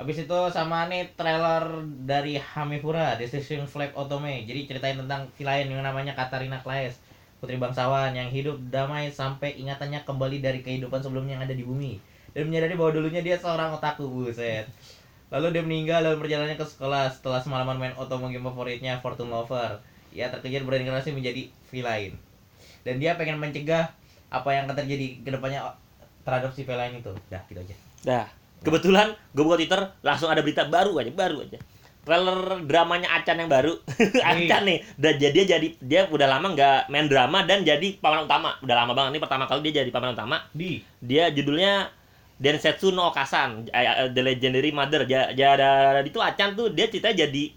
Habis itu sama nih trailer dari Hamifura, Destination Flag Otome. Jadi ceritain tentang villain yang namanya Katarina Claes, putri bangsawan yang hidup damai sampai ingatannya kembali dari kehidupan sebelumnya yang ada di bumi. Dan menyadari bahwa dulunya dia seorang otaku, buset. Lalu dia meninggal dalam perjalanannya ke sekolah setelah semalaman main otome game favoritnya Fortune Lover. Ia terkejar berinkarnasi menjadi villain. Dan dia pengen mencegah apa yang akan terjadi ke depannya terhadap si villain itu. Dah, gitu aja. Dah. Kebetulan gue buka Twitter langsung ada berita baru aja, baru aja. Trailer dramanya Acan yang baru. Acan nih, udah jadi jadi dia udah lama enggak main drama dan jadi pemeran utama. Udah lama banget nih pertama kali dia jadi pemeran utama. Di. Dia judulnya Densetsu no Okasan, The Legendary Mother. Dia, dia ada itu Acan tuh dia cerita jadi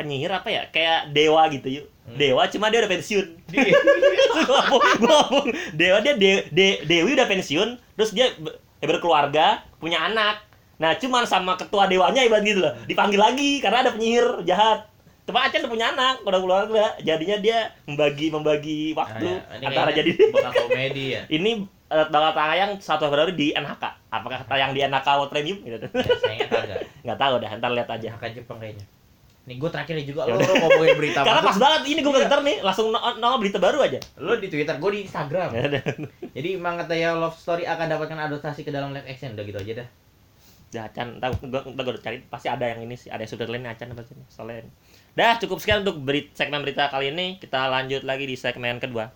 penyihir apa ya? Kayak dewa gitu yuk. Dewa cuma dia udah pensiun. Di. gua ngomong, gua ngomong. Dewa dia de, de, Dewi udah pensiun, terus dia ya berkeluarga, punya anak. Nah, cuman sama ketua dewanya ibarat gitu loh. Dipanggil lagi karena ada penyihir jahat. Cuma Acan udah punya anak, udah keluarga. Jadinya dia membagi membagi waktu nah, ya. Antara jadi bakal komedi ya. Ini bakal tayang satu Februari di N H K. Apakah tayang di N H K World Premium gitu? Ya, saya enggak. Enggak tahu dah, ntar lihat aja. N H K Jepang kayaknya. Nih gue terakhir juga lo ngomongin berita karena pas banget ini gue Twitter nih langsung nongol berita baru aja lo di Twitter gue di Instagram. Jadi manga ya Love Story akan dapatkan adaptasi ke dalam live action, udah gitu aja dah. Dah Acan, entar gue gue cari pasti ada yang ini sih, ada subtitle lain Acan apa sih soalnya. Dah cukup sekian untuk berita, segmen berita kali ini, kita lanjut lagi di segmen kedua.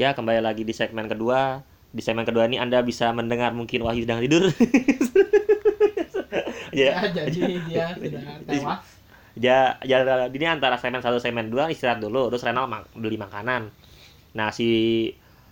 Ya, kembali lagi di segmen kedua. Di segmen kedua ini Anda bisa mendengar mungkin Wahyu sedang tidur. ya, ya, jadi dia sudah tewas. Ya, ya ini antara segmen satu segmen dua istirahat dulu, terus Renal mak- beli makanan. Nah, si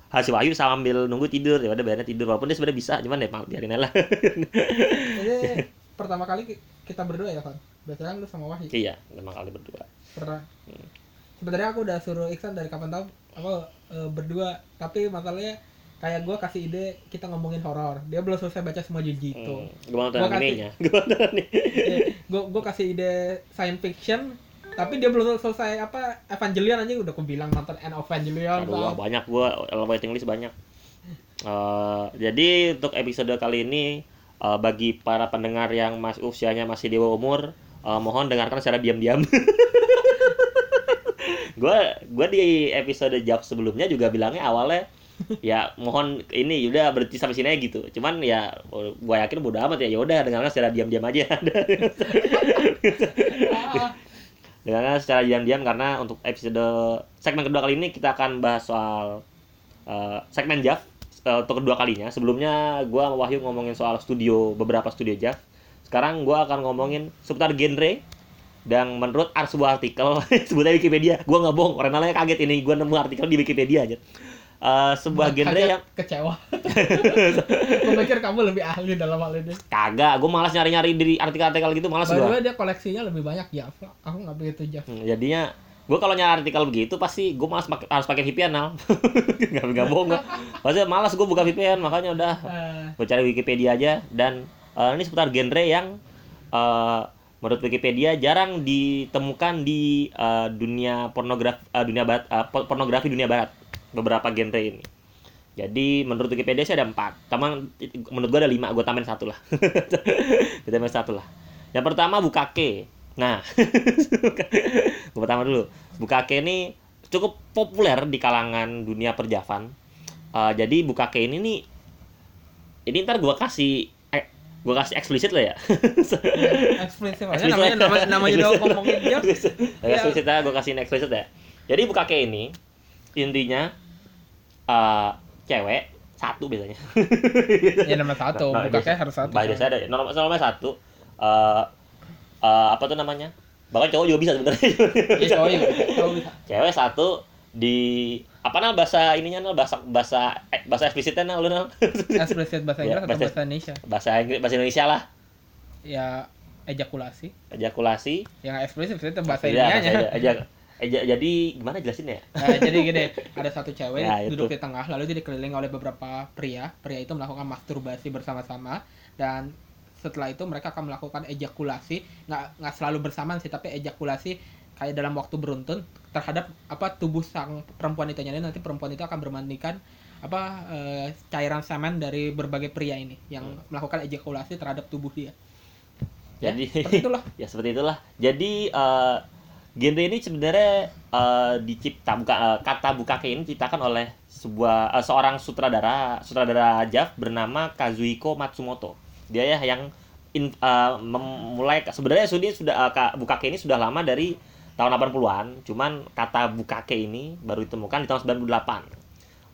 Hasil Wahyu sambil nunggu tidur, ya udah biarin tidur walaupun dia sebenarnya bisa, cuman deh biarin aja. Jadi pertama kali kita berdua ya, Kon. Biasanya lu sama Wahyu. Iya, pertama kali berdua. Pernah. Hmm. Sebenarnya aku udah suruh Iksan dari kapan tahu apa e, berdua, tapi masalahnya kayak gue kasih ide kita ngomongin horor, dia belum selesai baca semua Jujitsu. Hmm, gue nonton animenya. Gue nonton nih. Gue gue kasih ide science fiction, tapi dia belum selesai apa Evangelion aja udah aku bilang nonton End Evangelion. Aduh, banyak gue waiting list banyak. Uh, jadi untuk episode kali ini uh, bagi para pendengar yang mas usianya masih di bawah umur, uh, mohon dengarkan secara diam-diam. Gue gue di episode jawab sebelumnya juga bilangnya awalnya ya mohon ini udah berhenti sampai sini aja gitu, cuman ya gue yakin bodo amat ya, yaudah dengarkan secara diam-diam aja. Dengarkan secara diam-diam karena untuk episode segmen kedua kali ini kita akan bahas soal uh, segmen J A F uh, untuk kedua kalinya. Sebelumnya gue sama Wahyu ngomongin soal studio, beberapa studio J A F. Sekarang gue akan ngomongin seputar genre dan menurut sebuah artikel sebutnya Wikipedia, gue nggak bohong, orang nanya kaget ini gue nemu artikel di Wikipedia aja. Uh, sebuah genre yang kecewa. Gue pikir kamu lebih ahli dalam hal ini. Kagak, gue malas nyari-nyari dari artikel-artikel gitu, malas gue. Padahal dia koleksinya lebih banyak ya, aku nggak begitu jah. Hmm, jadinya gue kalau nyari artikel begitu pasti gue malas harus pakai V P N nal. Nggak nggak bohong nggak. Maksudnya malas gue buka V P N, makanya udah gue cari Wikipedia aja dan uh, ini seputar genre yang uh, menurut Wikipedia jarang ditemukan di uh, dunia pornografi uh, dunia barat, uh, pornografi dunia barat beberapa genre ini. Jadi menurut Wikipedia sih ada empat, teman menurut gua ada lima, gua tambahin satu lah. Kita tambahin satu lah. Yang pertama Bukake. Nah, gua pertama dulu. Bukake ini cukup populer di kalangan dunia perjafan. Uh, jadi Bukake ini nih, ini ntar gua kasih. Gue kasih eksplisit lah ya. Eksplisit namanya namanya namanya udah ngomongin dia. Eksplisit ya, gue kasih eksplisit ya. Jadi Bukake ini intinya uh, cewek satu biasanya. Ya nomor satu, nah, buka kayak harus satu. Baik biasa ada, nomor nomor satu. Uh, uh, apa tuh namanya? Bahkan cowok juga bisa sebenarnya. Iya cowok juga. Cewek satu di apa nal bahasa ininya nal bahasa bahasa bahasa eksplisitnya nal lu nal. Eksplisit bahasa Inggris ya, atau bahasa, bahasa Indonesia? Bahasa Inggris, bahasa Indonesia lah. Ya ejakulasi. Ejakulasi. Yang eksplisit itu bahasa Indonesia. Ejak. Eja, jadi gimana jelasin ya? Nah, jadi gini, ada satu cewek nah, duduk di tengah lalu dia dikelilingi oleh beberapa pria. Pria itu melakukan masturbasi bersama-sama dan setelah itu mereka akan melakukan ejakulasi, nggak nggak selalu bersamaan sih, tapi ejakulasi kayak dalam waktu beruntun terhadap apa tubuh sang perempuan itu. Jadi nanti perempuan itu akan bermandikan apa e, cairan semen dari berbagai pria ini yang hmm. melakukan ejakulasi terhadap tubuh dia. Jadi ya, seperti itulah. Ya seperti itulah. Jadi uh... genre ini sebenarnya uh, dicipta buka, uh, kata bukake ini diciptakan oleh sebuah uh, seorang sutradara sutradara Jap bernama Kazuhiko Matsumoto. Dia ya yang in, uh, memulai sebenarnya sudah sudah uh, bukake ini sudah lama dari tahun delapan puluhan, cuman kata bukake ini baru ditemukan di tahun sembilan puluh delapan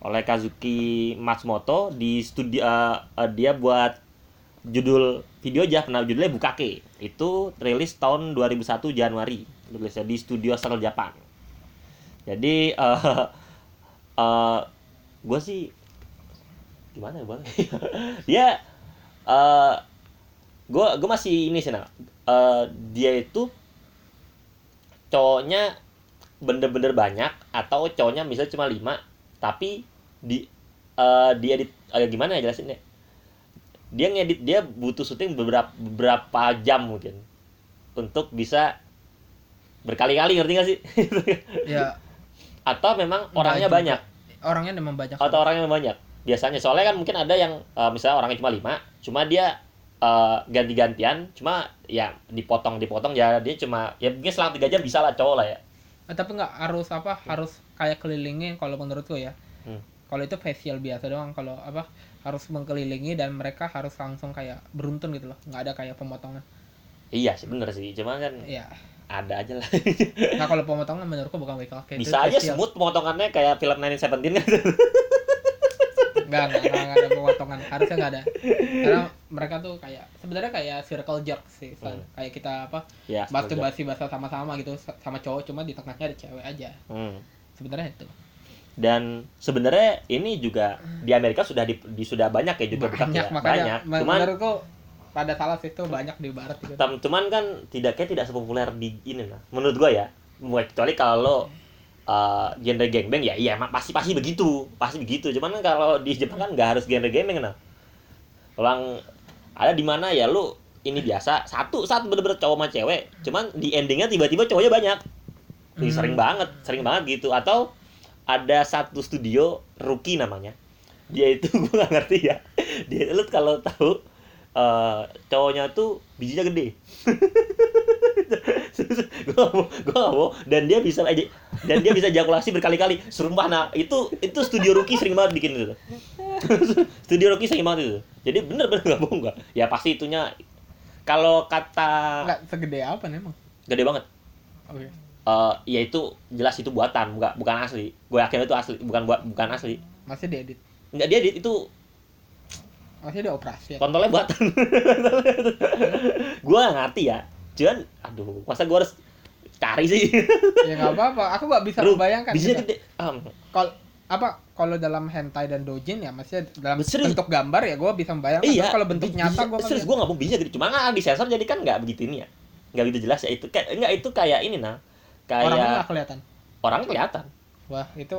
oleh Kazuki Matsumoto di studi uh, uh, dia buat judul video Jap nah judulnya bukake. Itu rilis tahun dua ribu satu Januari. Tulisnya di studio Cell Japan. Jadi uh, uh, gue sih gimana ya bang? Dia uh, gue gue masih ini sih nah uh, dia itu cowoknya bener-bener banyak atau cowoknya misalnya cuma lima tapi di uh, dia di uh, gimana ya jelasinnya? Dia ngedit dia butuh syuting beberapa beberapa jam mungkin untuk bisa berkali-kali, ngerti nggak sih? Ya. Atau memang orangnya Baju. banyak. Orangnya memang banyak. Atau orangnya memang banyak. Biasanya soalnya kan mungkin ada yang uh, misalnya orangnya cuma lima, cuma dia uh, ganti-gantian, cuma ya dipotong-dipotong ya dia cuma ya mungkin selang tiga jam bisa lah cowok lah ya. Eh, tapi nggak harus apa hmm. harus kayak kelilingin kalau menurutku ya. Hmm. Kalau itu facial biasa doang, kalau apa harus mengelilingi dan mereka harus langsung kayak beruntun gitu loh, nggak ada kayak pemotongan. Iya sih bener sih, cuma kan. Iya. Ada aja lah. Nah kalau pemotongan menurutku bukan wake-up. Bisa aja smooth pemotongannya kayak film nineteen seventeen kan. Enggak, enggak, enggak ada pemotongan. Harusnya enggak ada. Karena mereka tuh kayak sebenarnya kayak circle jerk sih. Hmm. Kayak kita apa? Ya, basi-basi bahasa sama-sama gitu sama cowok cuma di tengahnya ada cewek aja. Hmm. Sebenarnya itu. Dan sebenarnya ini juga di Amerika sudah di, di sudah banyak ya juga bukan banyak. Makanya, banyak. Cuman menurutku pada salah sih itu banyak di barat gitu. Cuman kan tidaknya tidak sepopuler di ini lah. Menurut gua ya. Kecuali kalau uh, genre gangbang ya iya pasti pasti begitu. Pasti begitu. Cuman kan kalau di Jepang kan enggak harus genre gangbang nah. Kalau ada di mana ya lu ini biasa satu satu bener-bener cowok sama cewek. Cuman di endingnya tiba-tiba cowoknya banyak. Ini hmm. sering banget, sering banget gitu. Atau ada satu studio Rookie namanya. Dia itu gua enggak ngerti ya. Dia lu kalau tahu Uh, cowoknya tuh bijinya gede, gue gue dan dia bisa aja dan dia bisa ejakulasi berkali-kali, sumpah nah itu itu studio Rookie sering banget bikin itu, studio Rookie sering banget itu, jadi bener-bener nggak bohong gak, ya pasti itunya kalau kata nggak segede apa nih emang, gede banget, okay. uh, ya itu jelas itu buatan, bukan bukan asli, gue yakin itu asli, bukan buat bukan asli, masih diedit, nggak diedit itu maksudnya ada operasi ya? Kontolnya buatan. Gue gak ngerti ya. Cuman, aduh, masa gue harus cari sih? Ya gak apa-apa, aku gak bisa Bro, membayangkan. Bisa gede. Um. Kalo, apa, kalau dalam hentai dan doujin ya, maksudnya dalam serius. Bentuk gambar ya gue bisa membayangkan. Iya, kalau bentuk bi- nyata gue kan. Serius, gue gak mau bisa gede. Cuma gak disensor jadi kan gak begitu ini ya. Gak begitu jelas ya. Itu kayak, enggak, itu kayak ini nah. Kayak orangnya gak kelihatan? Orangnya kelihatan. Wah, itu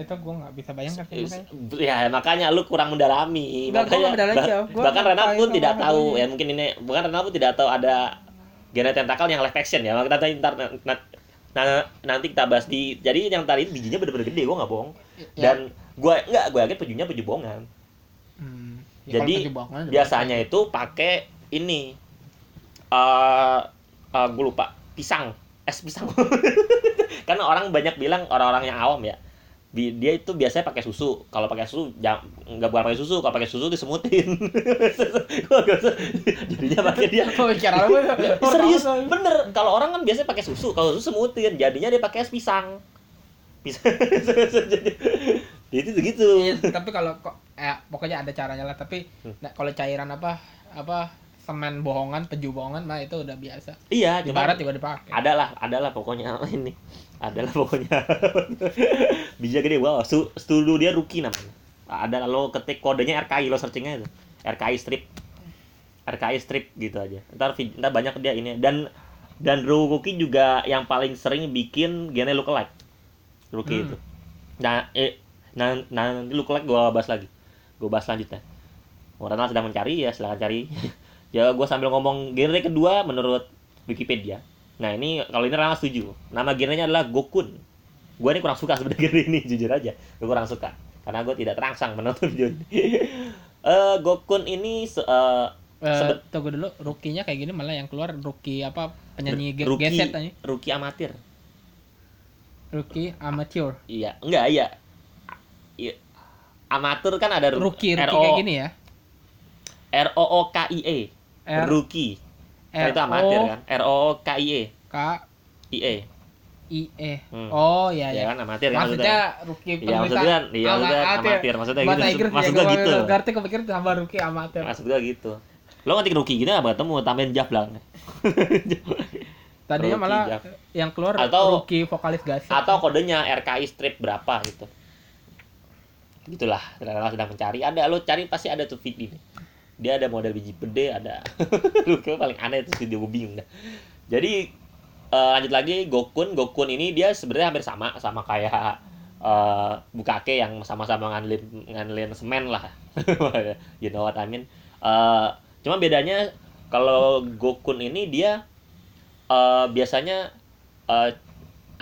itu gue nggak bisa bayangkan sih makanya. Ya, makanya lu kurang mendalami. Nggak, makanya, mendalami bah, ya. Bahkan Renal pun tidak tahu, ya mungkin ini, bahkan Renal pun tidak tahu ada genre tentakel yang live action ya. Makanya nanti, nanti kita bahas di, jadi yang tadi bijinya bener-bener gede, gue nggak bohong. Dan gue nggak, gue yakin pejunya peju bohongan. Hmm, ya jadi biasanya itu pakai ini, uh, uh, gue lupa, pisang. Es pisang. Karena orang banyak bilang orang-orang yang awam ya, dia itu biasanya pakai susu. Kalau pakai susu jangan enggak bukan pakai susu, kalau pakai susu disemutin. Jadinya pakai dia. Serius, bener. Kalau orang kan biasanya pakai susu, kalau susu semutin, jadinya dia pakai es pisang. Pisang. Jadi itu gitu. Tapi kalau kok eh, pokoknya ada caranya lah. Tapi hmm. nah, kalau cairan apa apa semen bohongan, peju bohongan mah itu udah biasa. Iya, di barat juga dipakai. Adalah, adalah pokoknya ini. Adalah pokoknya. Bija gede, wow, studio dia Rookie namanya. Ada lo ketik kodenya R K I, lo searchingnya itu. R K I strip. R K I strip gitu aja. Ntar, ntar banyak dia ini. Dan dan Rookie juga yang paling sering bikin gene lookalike. Rookie hmm. itu. Nah, eh, nah, nah nanti lookalike gua bahas lagi. Gua bahas selanjutnya. Orang sedang mencari ya, silakan cari. Ya gua sambil ngomong genre kedua menurut Wikipedia. Nah, ini kalau ini Rama setuju. Nama genrenya adalah Gokun. Gua ini kurang suka sebenarnya genre ini, jujur aja. Gua kurang suka karena gua tidak terangsang menonton Jun. uh, Gokun ini se- uh, Uh, tunggu dulu, rookie-nya kayak gini malah yang keluar rookie apa penyanyi ge- rookie, geset aja. Rookie amatir. Rookie amateur. Iya, enggak iya. Iya. Amatur kan ada rookie, rookie R-O- kayak gini ya. R O O K I E. Rookie. Itu amatir kan. R O O K I E. K I E. I E. Hmm. Oh iya iya. Ya kan amatir kan maksudnya rookie penulisan. Ya maksudnya iya udah amatir maksudnya gitu. Maksudnya gitu. Berarti kepikir tambah rookie amatir. Maksudnya gitu. Lo ngetik rookie gitu gak ketemu, tambahin jablang. Tadinya malah jablang. Yang keluar atau, rookie vokalis gasing. Atau kodenya R K I strip berapa gitu. Gitulah, ternyata sedang mencari. Ada, lo cari pasti ada tuh feed ini. Dia ada model biji pede, ada rookie paling aneh itu video, gue bingung dah. Jadi uh, lanjut lagi, Gokun. Gokun ini dia sebenarnya hampir sama, sama kayak uh, Bukake yang sama-sama ngandelin, ngandelin semen lah. You know what I mean. Uh, Cuma bedanya kalau Gokun ini dia uh, biasanya uh,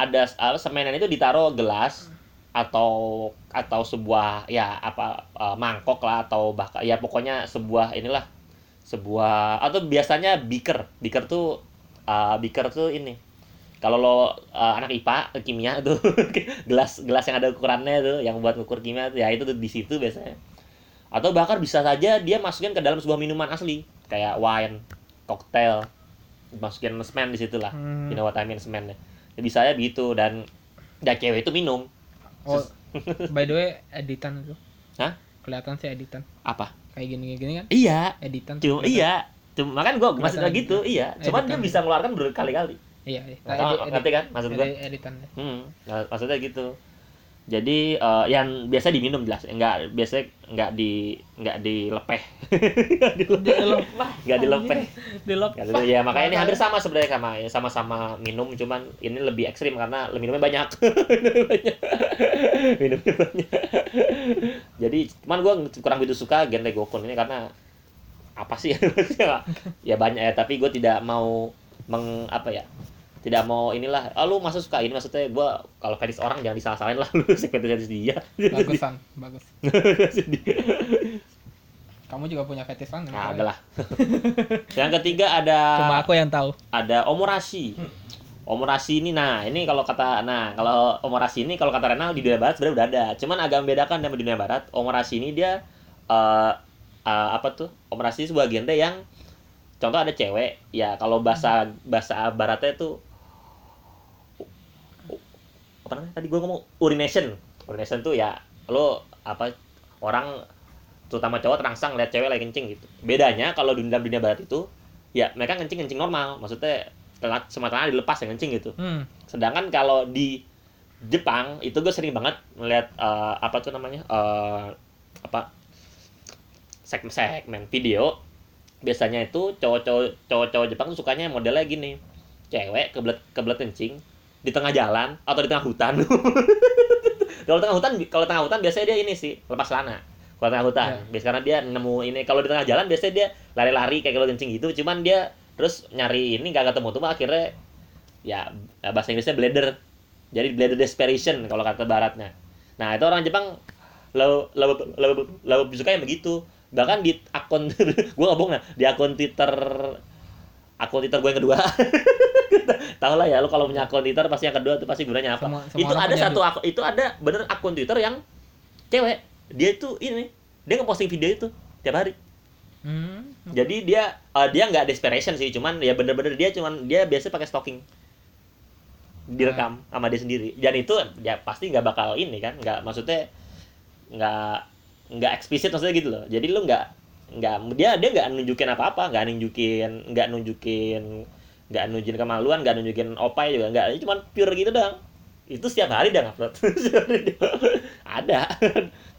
ada uh, semenan itu ditaruh gelas atau atau sebuah ya apa uh, mangkok lah atau bahkan ya pokoknya sebuah inilah sebuah atau biasanya beaker. Beaker tuh uh, beaker tuh ini. Kalau lo uh, anak I P A kimia tuh gelas gelas yang ada ukurannya tuh yang buat ngukur kimia tuh, ya itu tuh di situ biasanya. Atau bahkan bisa saja dia masukin ke dalam sebuah minuman asli kayak wine, koktail, masukin semen di situ lah, hmm. you know what I mean, semennya. Bisa aja begitu dan dan cewek itu minum. Oh, by the way editan itu. Hah? Kelihatan sih editan. Apa? Kayak gini-gini kan? Iya. Editan. Cuma kelihatan. Iya. Cuma kan gua maksudnya gitu, gitu. Iya. Cuman editan dia bisa ngeluarkan berkali-kali. Iya. iya. Nah, ngerti kan maksud gua? Editan. Hmm, maksudnya gitu. Jadi uh, yang biasa diminum jelas, enggak biasa enggak di enggak dilepeh. Dilepeh, enggak dilepeh. Dilepeh. Ya makanya ini hampir sama sebenarnya sama ya, sama-sama minum cuman ini lebih ekstrim karena minumnya banyak. minumnya banyak. minumnya banyak. Jadi cuman gua kurang begitu suka genre Gokun ini karena apa sih? Ya banyak ya, tapi gua tidak mau meng apa ya? Tidak mau inilah, ah lu masa suka ini maksudnya gue kalau fetish orang jangan disalah-salahin lah lu fetish dia. Bagusan, bagus. Kamu juga punya fetish kan? Nah, adalah. Yang ketiga ada. Cuma aku yang tahu. Ada omorashi. Omorashi ini, nah ini kalau kata, nah kalau omorashi ini kalau kata Renal di dunia barat sebenarnya udah ada, cuman agak membedakan dengan dunia barat. Omorashi ini dia uh, uh, apa tuh? Omorashi sebuah genre yang contoh ada cewek, ya kalau bahasa bahasa baratnya tuh apa namanya tadi gue ngomong urination urination tuh ya lo apa orang terutama cowok terangsang lihat cewek lagi kencing gitu. Bedanya kalau di dalam dunia barat itu ya mereka kencing kencing normal maksudnya semata-mata dilepas yang kencing gitu. hmm. Sedangkan kalau di Jepang itu gue sering banget melihat uh, apa tuh namanya uh, apa segmen-segmen video biasanya itu cowok-cowok cowok-cowok Jepang tuh sukanya modelnya gini cewek kebelet kebelet kencing di tengah jalan atau di tengah hutan. Kalau tengah hutan kalau tengah hutan biasanya dia ini sih lepas celana. Kalau tengah hutan, yeah. biasanya karena dia nemu ini. Kalau di tengah jalan biasanya dia lari-lari kayak kalau kencing gitu. Cuman dia terus nyari ini enggak ketemu tuh akhirnya ya bahasa Inggrisnya bladder. Jadi bladder desperation kalau kata baratnya. Nah, itu orang Jepang lo lo lo lo suka yang begitu. Bahkan di akun gue nggak bohong nah, di akun Twitter akun Twitter gue yang kedua. Tahu lah ya lu kalau punya akun Twitter pasti yang kedua itu pasti gunanya apa. Semua, semua itu ada satu akun, itu ada bener akun Twitter yang cewek dia tuh ini dia ngeposting video itu tiap hari. hmm. Jadi dia uh, dia nggak desperation sih cuman ya bener-bener dia cuman dia biasa pakai stalking direkam nah. sama dia sendiri dan itu ya pasti nggak bakal ini kan nggak maksudnya nggak nggak eksplisit maksudnya gitu loh. Jadi lu nggak nggak dia dia nggak nunjukin apa-apa, nggak nunjukin nggak nunjukin nggak nunjukin kemaluan, nggak nunjukin opai juga nggak, cuma pure gitu doang. Itu setiap hari dah ngupload. Ada.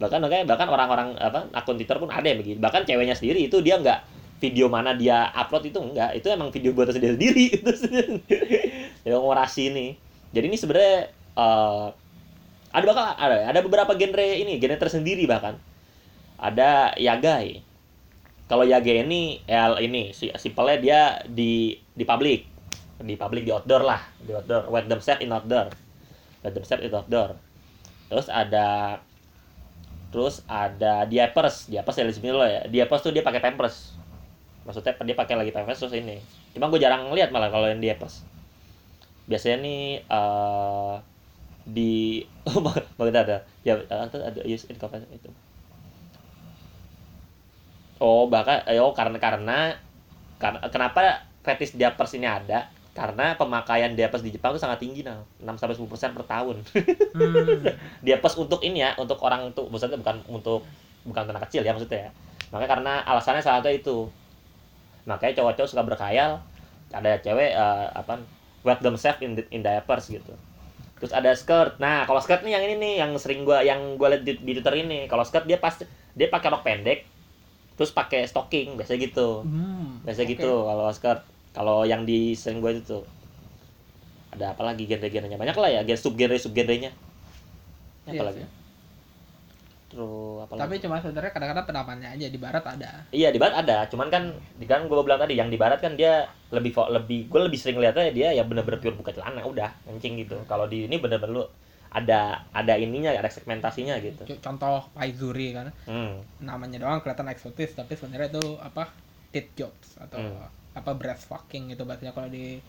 Bahkan makanya bahkan orang-orang apa akun Twitter pun ada yang begitu. Bahkan ceweknya sendiri itu dia nggak video mana dia upload itu enggak, itu emang video buat sendiri sendiri. Jadi ngorasi nih. Jadi ini sebenarnya uh, ada bakal ada ada beberapa genre ini, genre tersendiri bahkan. Ada yagai. Kalau yagai ini ya ini simpelnya dia di di public. Di public di outdoor lah, di outdoor, wet them set in outdoor. Website itu outdoor. Terus ada terus ada diapers, diapers ya disini lo ya. Diapers tuh dia pakai pampers. Maksudnya dia pakai lagi pampers terus ini. Cuma gue jarang ngeliat malah kalau yang diapers. Biasanya nih uh, di bentar ada. Ya ada use in context itu. Oh, bahkan ayo oh, karena karena kenapa fetish diapers ini ada? Karena pemakaian diapers di Jepang itu sangat tinggi now, enam sampai sepuluh persen per tahun. Hmm. Diapers untuk ini ya, untuk orang tuh, maksudnya bukan untuk bukan anak kecil ya maksudnya ya. Makanya karena alasannya salah satu itu. Makanya cowok-cowok suka berkhayal ada cewek uh, apa wet themselves in, in diapers gitu. Terus ada skirt. Nah, kalau skirt nih yang ini nih yang sering gua yang gua lihat di, di Twitter ini. Kalau skirt dia pas dia pakai rok pendek terus pakai stocking biasa gitu. Hmm. Biasa okay. Gitu kalau skirt. Kalau yang di sering gue itu tuh ada apa lagi genre-genrenya banyak lah ya, sub-genre-sub-genrenya apa lagi? Yes, yes. Terus apa lagi? Tapi cuma sebenarnya kadang-kadang penampakannya aja di barat ada. Iya di barat ada, cuman kan di kan gue bilang tadi yang di barat kan dia lebih lebih gue lebih sering lihatnya dia ya bener-bener pure buka celana udah kencing gitu. Kalau di ini bener-bener lu ada ada ininya, ada segmentasinya gitu. Contoh paizuri kan, hmm. namanya doang kelihatan eksotis tapi sebenarnya itu apa tit jobs atau hmm. apa breast fucking gitu bahasanya kalau di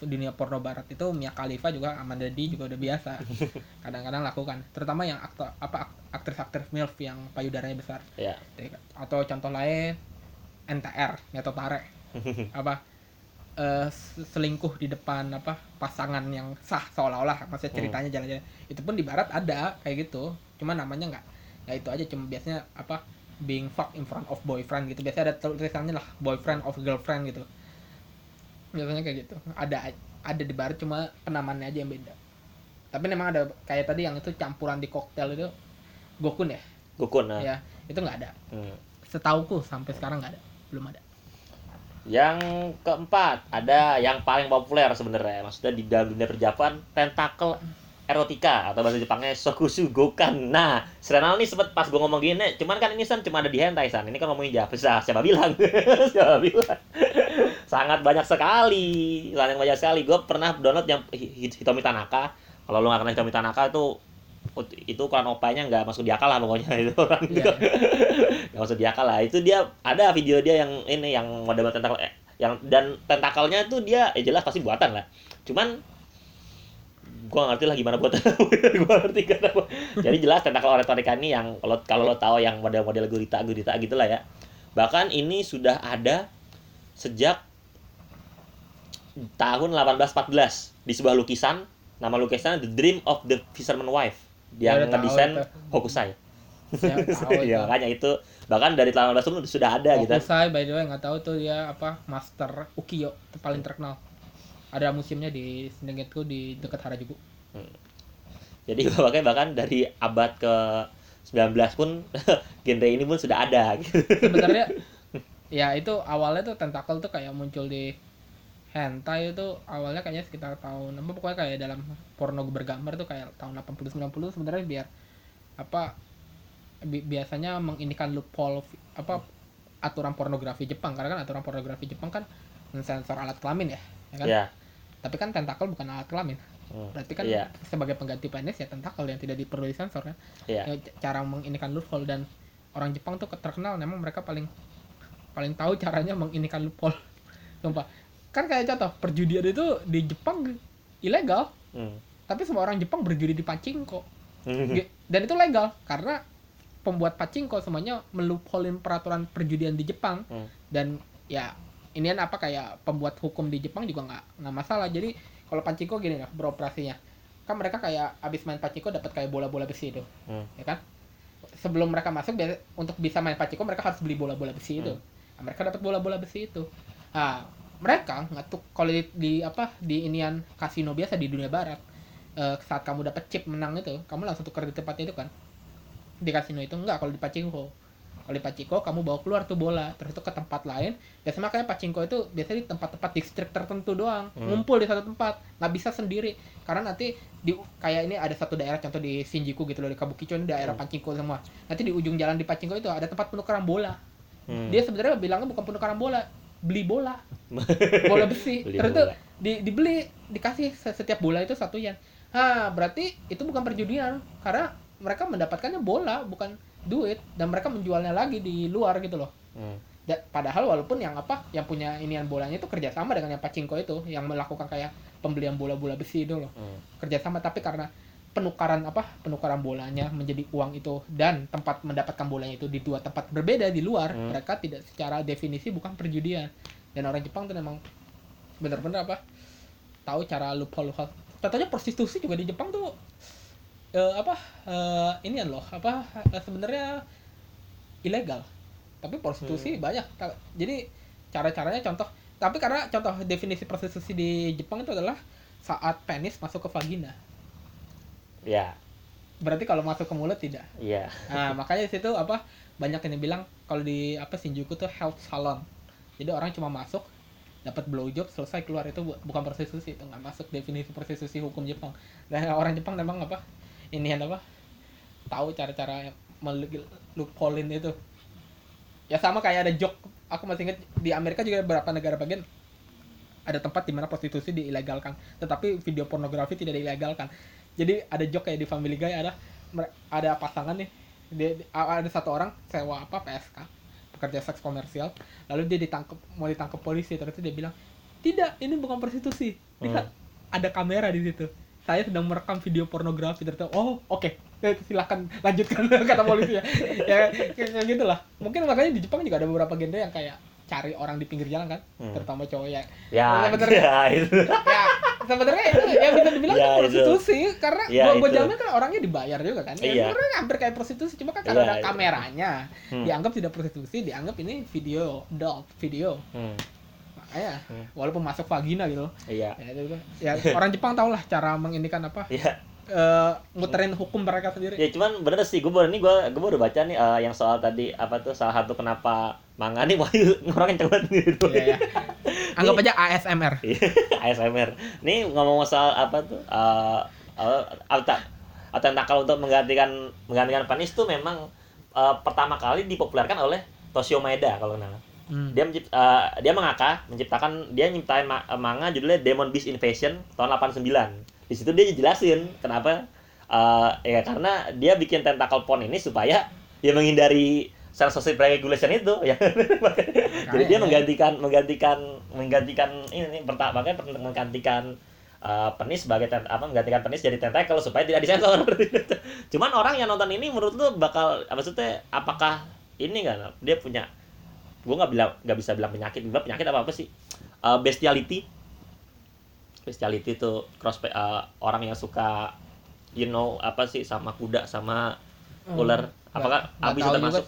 dunia porno barat itu. Mia Khalifa juga Amanda Di juga udah biasa kadang-kadang lakukan, terutama yang aktor apa aktris-aktris milf yang payudaranya besar yeah. Atau contoh lain N T R Neto Tare apa uh, selingkuh di depan apa pasangan yang sah seolah-olah maksudnya ceritanya hmm. jalan-jalan itu pun di barat ada kayak gitu, cuma namanya nggak ya itu aja, cuma biasanya apa being fucked in front of boyfriend gitu. Biasanya ada tulisannya lah boyfriend of girlfriend gitu. Biasanya kayak gitu. Ada ada di barat cuma penamannya aja yang beda. Tapi memang ada kayak tadi yang itu campuran di koktail itu gokun ya? Gokun nah. Ya, itu enggak ada. Hmm. Setauku sampai sekarang enggak ada. Belum ada. Yang keempat, ada yang paling populer sebenarnya. Maksudnya di dalam dunia perjapan tentakel erotika atau bahasa Jepangnya Sokushu Gokan. Nah, Renal nih sempet pas gue ngomong gini, cuman kan ini San cuma ada di hentai San. Ini kan ngomongin Jepang. Siapa bilang? Siapa bilang? Sangat banyak sekali. Sangat banyak sekali. Gue pernah download yang Hitomi Tanaka. Kalau lu enggak kenal Hitomi Tanaka itu itu kurang opanya enggak masuk di akal lah pokoknya itu orang. Enggak yeah. Masuk di akal lah. Itu dia ada video dia yang ini yang model tentakel eh, yang dan tentakelnya itu dia eh, jelas pasti buatan lah. Cuman gue ngerti lah gimana buat gue ngerti kan apa jadi jelas tentakel erotika ini yang kalau kalau lo tahu yang model-model gurita gurita gitulah ya, bahkan ini sudah ada sejak tahun delapan belas empat belas di sebuah lukisan, nama lukisan The Dream of the Fisherman Wife yang ngedesain Hokusai ya makanya itu bahkan dari tahun delapan belas sudah ada Hokusai, gitu Hokusai by the way nggak tahu tuh dia apa master ukiyo paling terkenal. Ada musimnya di Senengetku di dekat Harajuku. Hmm. Jadi makanya bahkan dari abad ke sembilan belas pun genre ini pun sudah ada. Sebenarnya ya itu awalnya tuh tentakel tuh kayak muncul di hentai itu awalnya kayaknya sekitar tahun apa pokoknya kayak dalam porno bergambar tuh kayak tahun delapan puluh sembilan puluh sebenarnya biar apa bi- biasanya mengindikan loophole apa aturan pornografi Jepang karena kan aturan pornografi Jepang kan mensensor alat kelamin ya. Ya kan? Yeah. Tapi kan tentakel bukan alat kelamin. Hmm. Berarti kan yeah. sebagai pengganti penis ya tentakel yang tidak diperoleh sensor kan. Yeah. Ya, cara menginikan loophole dan orang Jepang tuh terkenal memang mereka paling paling tahu caranya menginikan loophole. Sumpah. Kan kayak contoh perjudian itu di Jepang ilegal. Hmm. Tapi semua orang Jepang berjudi di pachinko. Dan itu legal karena pembuat pachinko semuanya meloopholein peraturan perjudian di Jepang. Hmm. Dan ya inian apa kayak pembuat hukum di Jepang juga nggak nggak masalah. Jadi kalau pachinko gini lah beroperasinya, kan mereka kayak abis main pachinko dapat kayak bola-bola besi itu, hmm. ya kan? sebelum mereka masuk biasa, untuk bisa main pachinko mereka harus beli bola-bola besi itu. Nah, mereka dapat bola-bola besi itu. Ah, mereka ngatuk kalau di, di apa di inian kasino biasa di dunia barat, eh, saat kamu dapat chip menang itu, kamu langsung tuker di tempat itu kan. Di kasino itu enggak, kalau di pachinko. Kalau di pachinko kamu bawa keluar tuh bola, terus itu ke tempat lain. Biasanya makanya pachinko itu biasanya di tempat-tempat distrik tertentu doang, hmm. ngumpul di satu tempat, nggak bisa sendiri. Karena nanti di kayak ini ada satu daerah, contoh di Shinjuku gitu loh, di Kabukicho ini daerah hmm. pachinko semua. Nanti di ujung jalan di pachinko itu ada tempat penukaran bola. Hmm. Dia sebenarnya bilangnya bukan penukaran bola, beli bola, bola besi. Beli terus bola. Tuh di, dibeli, dikasih setiap bola itu satu yen. Ah, berarti itu bukan perjudian, karena mereka mendapatkannya bola, bukan duit, dan mereka menjualnya lagi di luar gitu loh. Hmm. Da- padahal walaupun yang apa, yang punya inian bolanya itu kerjasama dengan yang pachinko itu, yang melakukan kayak pembelian bola-bola besi itu loh, hmm. kerjasama. Tapi karena penukaran apa, penukaran bolanya menjadi uang itu dan tempat mendapatkan bolanya itu di dua tempat berbeda di luar, hmm. mereka tidak secara definisi bukan perjudian. Dan orang Jepang tuh memang benar-benar apa, tahu cara loophole-loophole. Contohnya prostitusi juga di Jepang tuh Uh, apa uh, inian loh apa uh, sebenarnya ilegal, tapi prostitusi hmm. banyak. Jadi cara-caranya contoh, tapi karena contoh definisi prostitusi di Jepang itu adalah saat penis masuk ke vagina. Ya. Yeah. Berarti kalau masuk ke mulut tidak. Iya. Yeah. Nah, makanya di situ apa banyak yang bilang kalau di apa Shinjuku tuh health salon. Jadi orang cuma masuk, dapat blowjob, selesai keluar, itu bu- bukan prostitusi, itu nggak masuk definisi prostitusi hukum Jepang. Dan orang Jepang memang apa ini apa tahu cara-cara melupolin itu ya. Sama kayak ada joke, aku masih ingat di Amerika juga beberapa negara bagian ada tempat di mana prostitusi diilegalkan tetapi video pornografi tidak diilegalkan. Jadi ada joke kayak di Family Guy, ada ada pasangan nih, dia, ada satu orang sewa apa P S K, pekerja seks komersial, lalu dia ditangkap, mau ditangkap polisi, terus dia bilang tidak, ini bukan prostitusi, lihat hmm. ada kamera di situ, saya sedang merekam video pornografi. Ternyata oh oke okay. Silahkan lanjutkan kata polisi ya. Ya kayak gitulah. Mungkin makanya di Jepang juga ada beberapa genre yang kayak cari orang di pinggir jalan kan, hmm. terutama cowok ya. Ya sebenarnya ya, itu ya sebenarnya itu yang bisa dibilang ya, kan prostitusi itu. Karena ya, gua, gua jamin kan orangnya dibayar juga kan. Ya, ya. Sebenarnya hampir kayak prostitusi, cuma kan karena ya, ada itu. Kameranya hmm. dianggap tidak prostitusi, dianggap ini video adult video. Hmm. Ya, walaupun masuk vagina gitu. Iya. Ya, orang Jepang tau lah cara mengindikan apa. Iya. Uh, muterin hukum mereka sendiri. Ya cuman bener sih, gue baru ini gue gue baru baca nih uh, yang soal tadi apa tuh salah satu kenapa manga nih Wahyu ngorok kenceng banget gitu. Iya. Ya. Anggap nih, aja A S M R. A S M R. Nih ngomong soal apa tuh eh uh, atau atau nakal untuk menggantikan menggantikan panis tuh memang uh, pertama kali dipopulerkan oleh Toshio Maeda kalau kenal. Hmm. Dia mencipt, uh, dia mengaka menciptakan dia nyiptain ma- manga judulnya Demon Beast Invasion tahun delapan sembilan. Di situ dia jelasin kenapa uh, ya karena dia bikin tentacle porn ini supaya dia menghindari censorship regulation itu ya. Jadi dia menggantikan menggantikan menggantikan ini pertama kan menggantikan uh, penis sebagai ten- apa menggantikan penis jadi tentacle supaya tidak disensor. Cuman orang yang nonton ini menurut lu bakal maksudnya apakah ini kan dia punya gue nggak bilang nggak bisa bilang penyakit, bilang penyakit apa apa sih? Uh, bestiality, bestiality itu cross uh, orang yang suka, you know apa sih sama kuda sama ular. Hmm, apakah gak, abis gak itu masuk?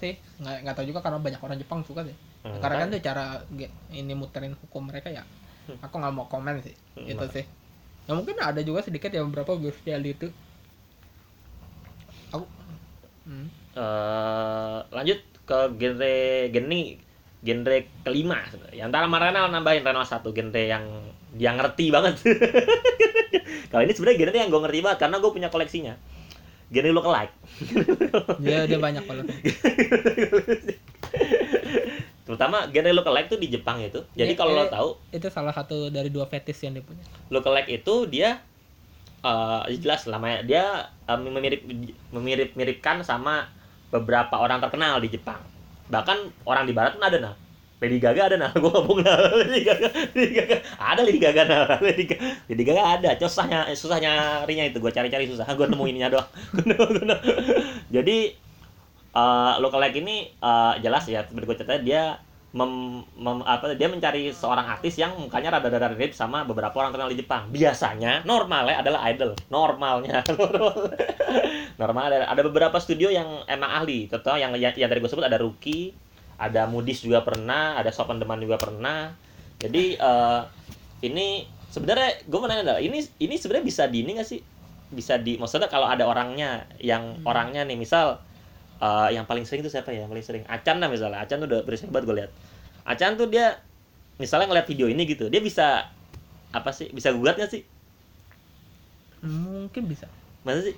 Nggak nggak tahu juga karena banyak orang Jepang suka sih. Hmm, karena kan itu cara ini muterin hukum mereka ya. Aku nggak mau komen sih, hmm, itu sih. Ya mungkin ada juga sedikit ya beberapa bestiality itu. Aku hmm. uh, lanjut ke genre geni. Genre kelima, yang antara sama Renal nambahin Renal satu genre yang dia ngerti banget. Kalau ini sebenarnya genre yang gue ngerti banget karena gue punya koleksinya. Genre lookalike. Iya, dia banyak kalau. Terutama genre lookalike tuh di Jepang itu. Jadi ya, kalau eh, lo tahu, itu salah satu dari dua fetish yang dia punya. Lookalike itu dia uh, jelas namanya dia uh, memirip memirip-miripkan sama beberapa orang terkenal di Jepang. Bahkan orang di barat pun ada nah, Lady Gaga ada nah, gue ngomong nah, Lady Gaga, Lady Gaga, ada Lady Gaga nah, Lady Gaga, Lady Gaga ada, susahnya, susah nyarinya itu, gue cari-cari susah, gue nemuinnya doang. Jadi uh, lookalike ini uh, jelas ya, seperti gue cerita dia mem, mem, apa, dia mencari seorang artis yang mukanya rada-rada mirip sama beberapa orang terkenal di Jepang. Biasanya normalnya adalah idol, normalnya. Normal ada, ada beberapa studio yang emang ahli. Contoh yang yang, yang dari gue sebut ada Rookie, ada Moody's juga pernah, ada Sopan Deman juga pernah. Jadi uh, ini sebenarnya gue mau nanya, ini ini sebenarnya bisa di ini nggak sih? Bisa di, maksudnya kalau ada orangnya yang hmm. orangnya nih, misal Uh, yang paling sering itu siapa ya? Yang paling sering Acan lah misalnya. Acan tuh udah bersahabat gue lihat. Acan tuh dia misalnya ngeliat video ini gitu, dia bisa apa sih? Bisa gugat nggak sih? Mungkin bisa. Masa sih?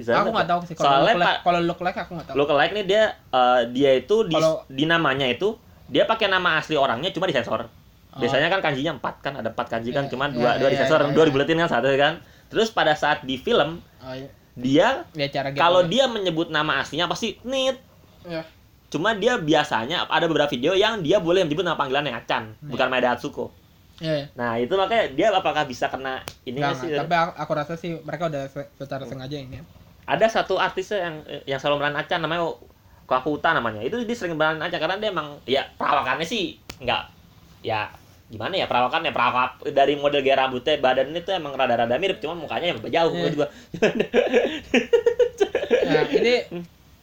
Bisa. Aku nggak tahu sih. Kalau soalnya kalau look like aku nggak tahu. Look like nih dia uh, dia itu di, kalo... di namanya itu dia pakai nama asli orangnya cuma disensor. Oh. Biasanya kan kanjinya empat kan, ada empat kanji kan, yeah, cuma dua yeah, dua yeah, disensor, yeah, dua yeah. dibuletin kan satu kan. Terus pada saat di film. Oh, yeah. Dia ya, kalau dia menyebut nama aslinya pasti Nit. Ya. Cuma dia biasanya ada beberapa video yang dia boleh menyebut nama panggilannya Acan, ya. bukan Maeda Atsuko. Ya, ya. Nah, itu makanya dia apakah bisa kena ini gak, sih? Tapi aku, aku rasa sih mereka udah secara sengaja ini. Ada satu artis yang yang selalu meran Acan, namanya Kakuta namanya. Itu dia sering meran Acan karena dia emang ya perawakannya sih enggak ya gimana ya perawakannya, perawak dari model gaya rambutnya, badannya tuh emang rada-rada mirip, cuma mukanya yang jauh yeah. juga. Nah, ini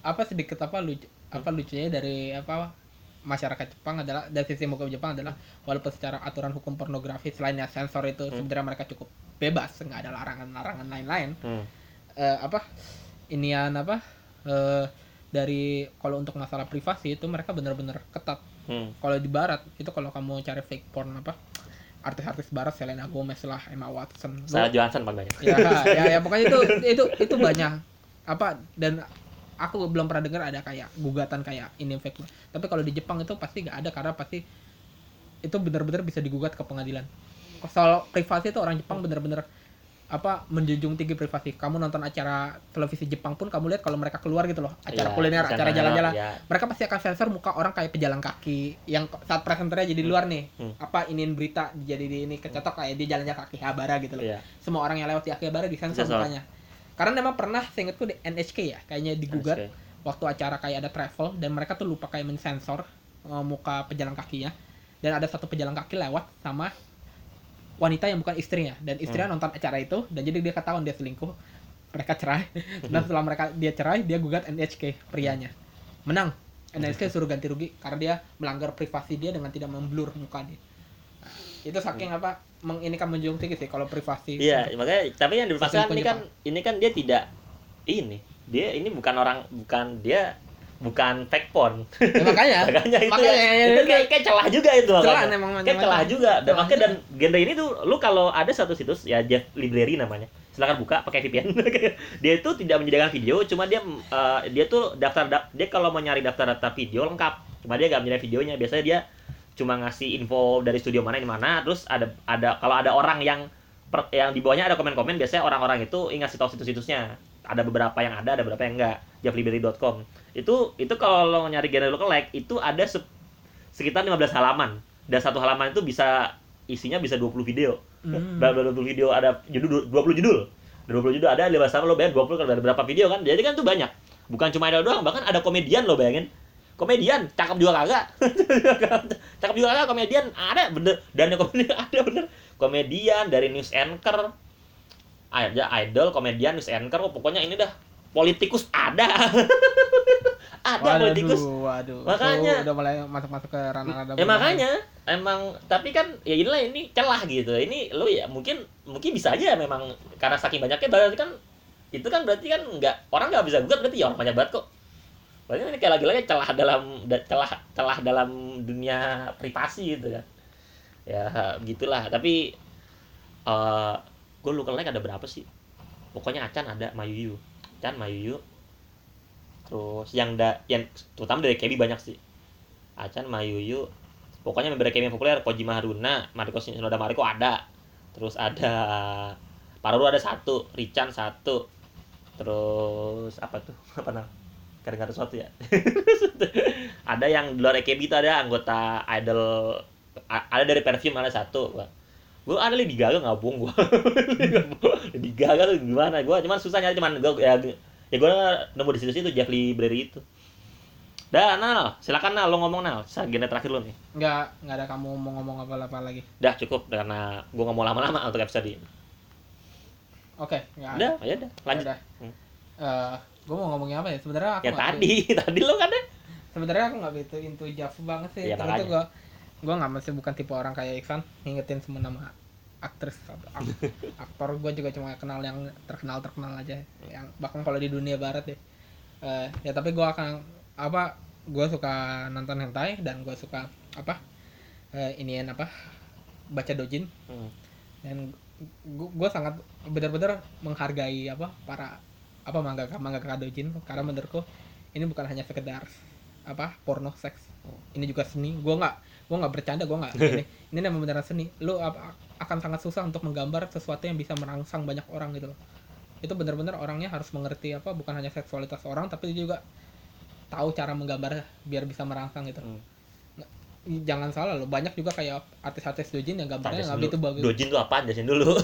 apa sedikit apa lucu apa lucunya dari apa masyarakat Jepang adalah, dari sisi hukum Jepang adalah, walaupun secara aturan hukum pornografi selain sensor itu hmm. sebenarnya mereka cukup bebas, nggak ada larangan-larangan lain-lain. Hmm. Uh, apa inian apa uh, dari kalau untuk masalah privasi itu mereka benar-benar ketat. Hmm. Kalau di barat itu kalau kamu cari fake porn apa artis-artis barat, Selena Gomez lah, Emma Watson, Sarah Johansson banyak. Ya, ya, ya pokoknya itu itu itu banyak apa, dan aku belum pernah dengar ada kayak gugatan kayak ini fake. Tapi kalau di Jepang itu pasti nggak ada, karena pasti itu benar-benar bisa digugat ke pengadilan. Soal privasi itu orang Jepang benar-benar apa menjunjung tinggi privasi. Kamu nonton acara televisi Jepang pun kamu lihat kalau mereka keluar gitu loh, acara yeah, kuliner, acara jalan-jalan, yeah. mereka pasti akan sensor muka orang kayak pejalan kaki yang saat presenternya jadi hmm. luar nih, hmm. apa iniin berita jadi di ini kecetok kayak dia jalannya kaki habara gitu loh. Yeah. Semua orang yang lewat di Akihabara disensor mukanya. Karena memang pernah seingatku di N H K ya, kayaknya digugat N H K waktu acara kayak ada travel, dan mereka tuh lupa kayak mensensor uh, muka pejalan kakinya, dan ada satu pejalan kaki lewat sama wanita yang bukan istrinya, dan istrinya hmm. nonton acara itu, dan jadi dia ketahuan dia selingkuh, mereka cerai. Dan setelah mereka dia cerai, dia gugat N H K prianya, menang. N H K suruh ganti rugi karena dia melanggar privasi dia dengan tidak memblur muka dia. Itu saking hmm. apa menginikan menjunjung tinggi sih kalau privasi. Iya, makanya tapi yang dipaksakan ini kan ini kan dia tidak ini dia ini bukan orang bukan dia bukan fake porn. Ya, makanya. makanya itu makanya, ya, itu kayak, kayak celah juga itu makanya. Celah kayak celah juga. Dan makanya dan genre ini tuh lu kalau ada satu situs ya Library namanya. Silakan buka pakai V P N. Dia itu tidak menyediakan video, cuma dia uh, dia tuh daftar da- dia kalau mau nyari daftar-daftar video lengkap. Cuma dia enggak menyediakan videonya. Biasanya dia cuma ngasih info dari studio mana ini mana, terus ada ada kalau ada orang yang per, yang di bawahnya ada komen-komen, biasanya orang-orang itu ngasih tahu situs-situsnya. Ada beberapa yang ada, ada beberapa yang enggak. Jafliberry dot com. Itu itu kalau lo nyari genre lookalike itu ada se- sekitar lima belas halaman. Dan satu halaman itu bisa isinya bisa dua puluh video. Mm. dua puluh video, ada judul dua puluh judul. dua puluh judul ada lima belas halaman, lo bayangin dua puluh kalau ada berapa video kan. Jadi kan itu banyak. Bukan cuma idol doang, bahkan ada komedian lo bayangin. Komedian cakep juga kagak. Cakep juga kagak komedian ada bener. Dan komedian ada bener. Komedian dari news anchor, ada idol, komedian, news anchor, oh, pokoknya ini dah politikus ada. Ada waduh, politikus. Waduh. Makanya oh, udah mulai masuk-masuk ke ranah-ranah. Ya makanya emang tapi kan ya inilah ini celah gitu. Ini lo ya mungkin mungkin bisa aja memang karena saking banyaknya berarti kan itu kan berarti kan enggak orang enggak bisa gugat berarti ya orang banyak banget kok. Berarti ini kayak lagi-lagi celah dalam celah celah dalam dunia privasi gitu kan. Ya gitulah tapi uh, gue lookalike ada berapa sih? Pokoknya Acan ada, Mayuyu, Acan, Mayuyu, terus yang da, yang terutama dari K B banyak sih. Acan, Mayuyu, pokoknya member K B yang populer, Kojima Haruna, Mariko Shinoda Mariko ada, terus ada Paruru ada satu, Richan satu, terus apa tuh? Apa namanya? Kadang-kadang sesuatu ya. Ada yang di luar K B itu ada anggota idol, ada dari Perfume ada satu. Gue ada Lady Gaga nggak bohong gue. Lady Gaga tuh gimana gue cuman susah nyari cuman gue ya, ya gue nemu di situs itu Jeffrey Berry itu Dah, Nal, silakan Nal, lo ngomong Nal, agenda terakhir lo nih. Enggak, enggak ada kamu mau ngomong apa-apa lagi. Dah, cukup, karena gue nggak mau lama-lama untuk episode ini. Oke, okay, enggak ada. Dah, ya udah, lanjut. Udah. Hmm. Uh, gue mau ngomongnya apa ya? Sebenarnya aku ya tadi, pilih. Tadi lo kan deh. Sebenarnya aku nggak begitu into Javu banget sih. Ya, tapi gue, gue nggak masih bukan tipe orang kayak Iksan, ngingetin semua nama aktris atau aktor. Gue juga cuma kenal yang terkenal terkenal aja, yang bahkan kalau di dunia barat ya. Uh, ya tapi gue akan apa gue suka nonton hentai dan gue suka apa eh, inian apa baca doujin hmm. dan gue sangat benar-benar menghargai apa para apa mangaka mangaka doujin karena menurutku ini bukan hanya sekedar apa porno seks, ini juga seni. Gue nggak gue nggak bercanda, gue nggak ini ini memang beneran seni. Lu apa, akan sangat susah untuk menggambar sesuatu yang bisa merangsang banyak orang gitu. Itu benar-benar orangnya harus mengerti apa bukan hanya seksualitas orang tapi juga tahu cara menggambar biar bisa merangsang gitu. Hmm. Jangan salah loh, banyak juga kayak artis-artis doujin yang gambarnya nggak begitu bagus. Doujin tuh apaan? Jelasin dulu.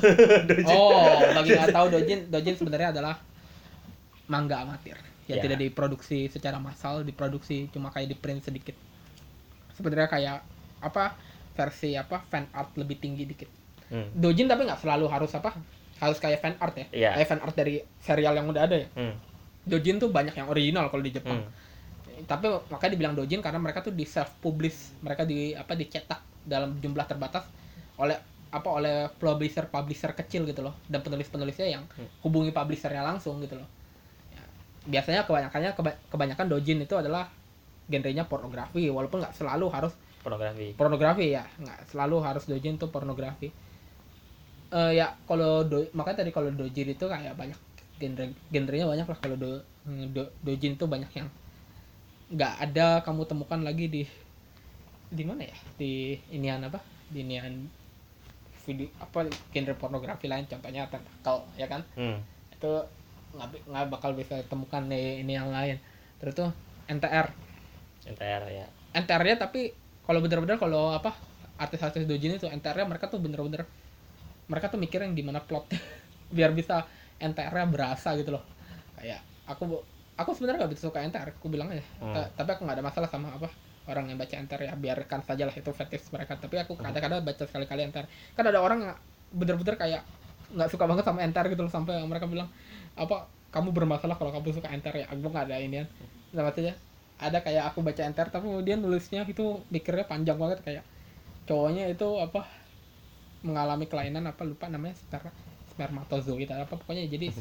Oh, bagi nggak tahu doujin, doujin sebenarnya adalah manga amatir yang yeah. tidak diproduksi secara massal, diproduksi cuma kayak di print sedikit. Sebenarnya kayak apa versi apa fan art lebih tinggi dikit. Hmm. Doujin tapi nggak selalu harus apa harus kayak fan art ya, yeah. kayak fan art dari serial yang udah ada ya. Hmm. Doujin tuh banyak yang original kalau di Jepang. Hmm. Tapi makanya dibilang doujin karena mereka tuh di self publish, mereka di apa dicetak dalam jumlah terbatas oleh apa oleh publisher publisher kecil gitu loh, dan penulis penulisnya yang hubungi publishernya langsung gitu loh. Biasanya kebanyakannya kebanyakan doujin itu adalah genrenya pornografi, walaupun nggak selalu harus pornografi pornografi ya nggak selalu harus doujin tuh pornografi. Uh, ya kalau do, makanya tadi kalau doujin itu kayak banyak genre genrenya banyak lah. Kalau do, do, doujin tuh banyak yang nggak ada kamu temukan lagi di di mana ya di inian apa di inian video apa genre pornografi lain, contohnya tentakel ya kan. hmm. Itu nggak nggak bakal bisa temukan di ini yang lain. Terus tuh N T R N T R ya N T R-nya, tapi kalau bener-bener kalau apa artis-artis doujin itu N T R-nya mereka tuh bener-bener mereka tuh mikirin gimana plotnya biar bisa N T R-nya berasa gitu loh. Kayak aku Aku sebenarnya nggak begitu suka N T R, aku bilang aja. Hmm. Tapi aku nggak ada masalah sama apa orang yang baca N T R ya, biarkan saja lah itu fetish mereka. Tapi aku kadang-kadang baca sekali-kali N T R. Kan ada orang yang bener-bener kayak nggak suka banget sama N T R gitu loh, sampai mereka bilang apa kamu bermasalah kalau kamu suka N T R ya. Aku nggak ada inian. Nah, maksudnya ada kayak aku baca N T R tapi dia nulisnya itu mikirnya panjang banget, kayak cowoknya itu apa mengalami kelainan apa lupa namanya sperma spermatozoid apa pokoknya, jadi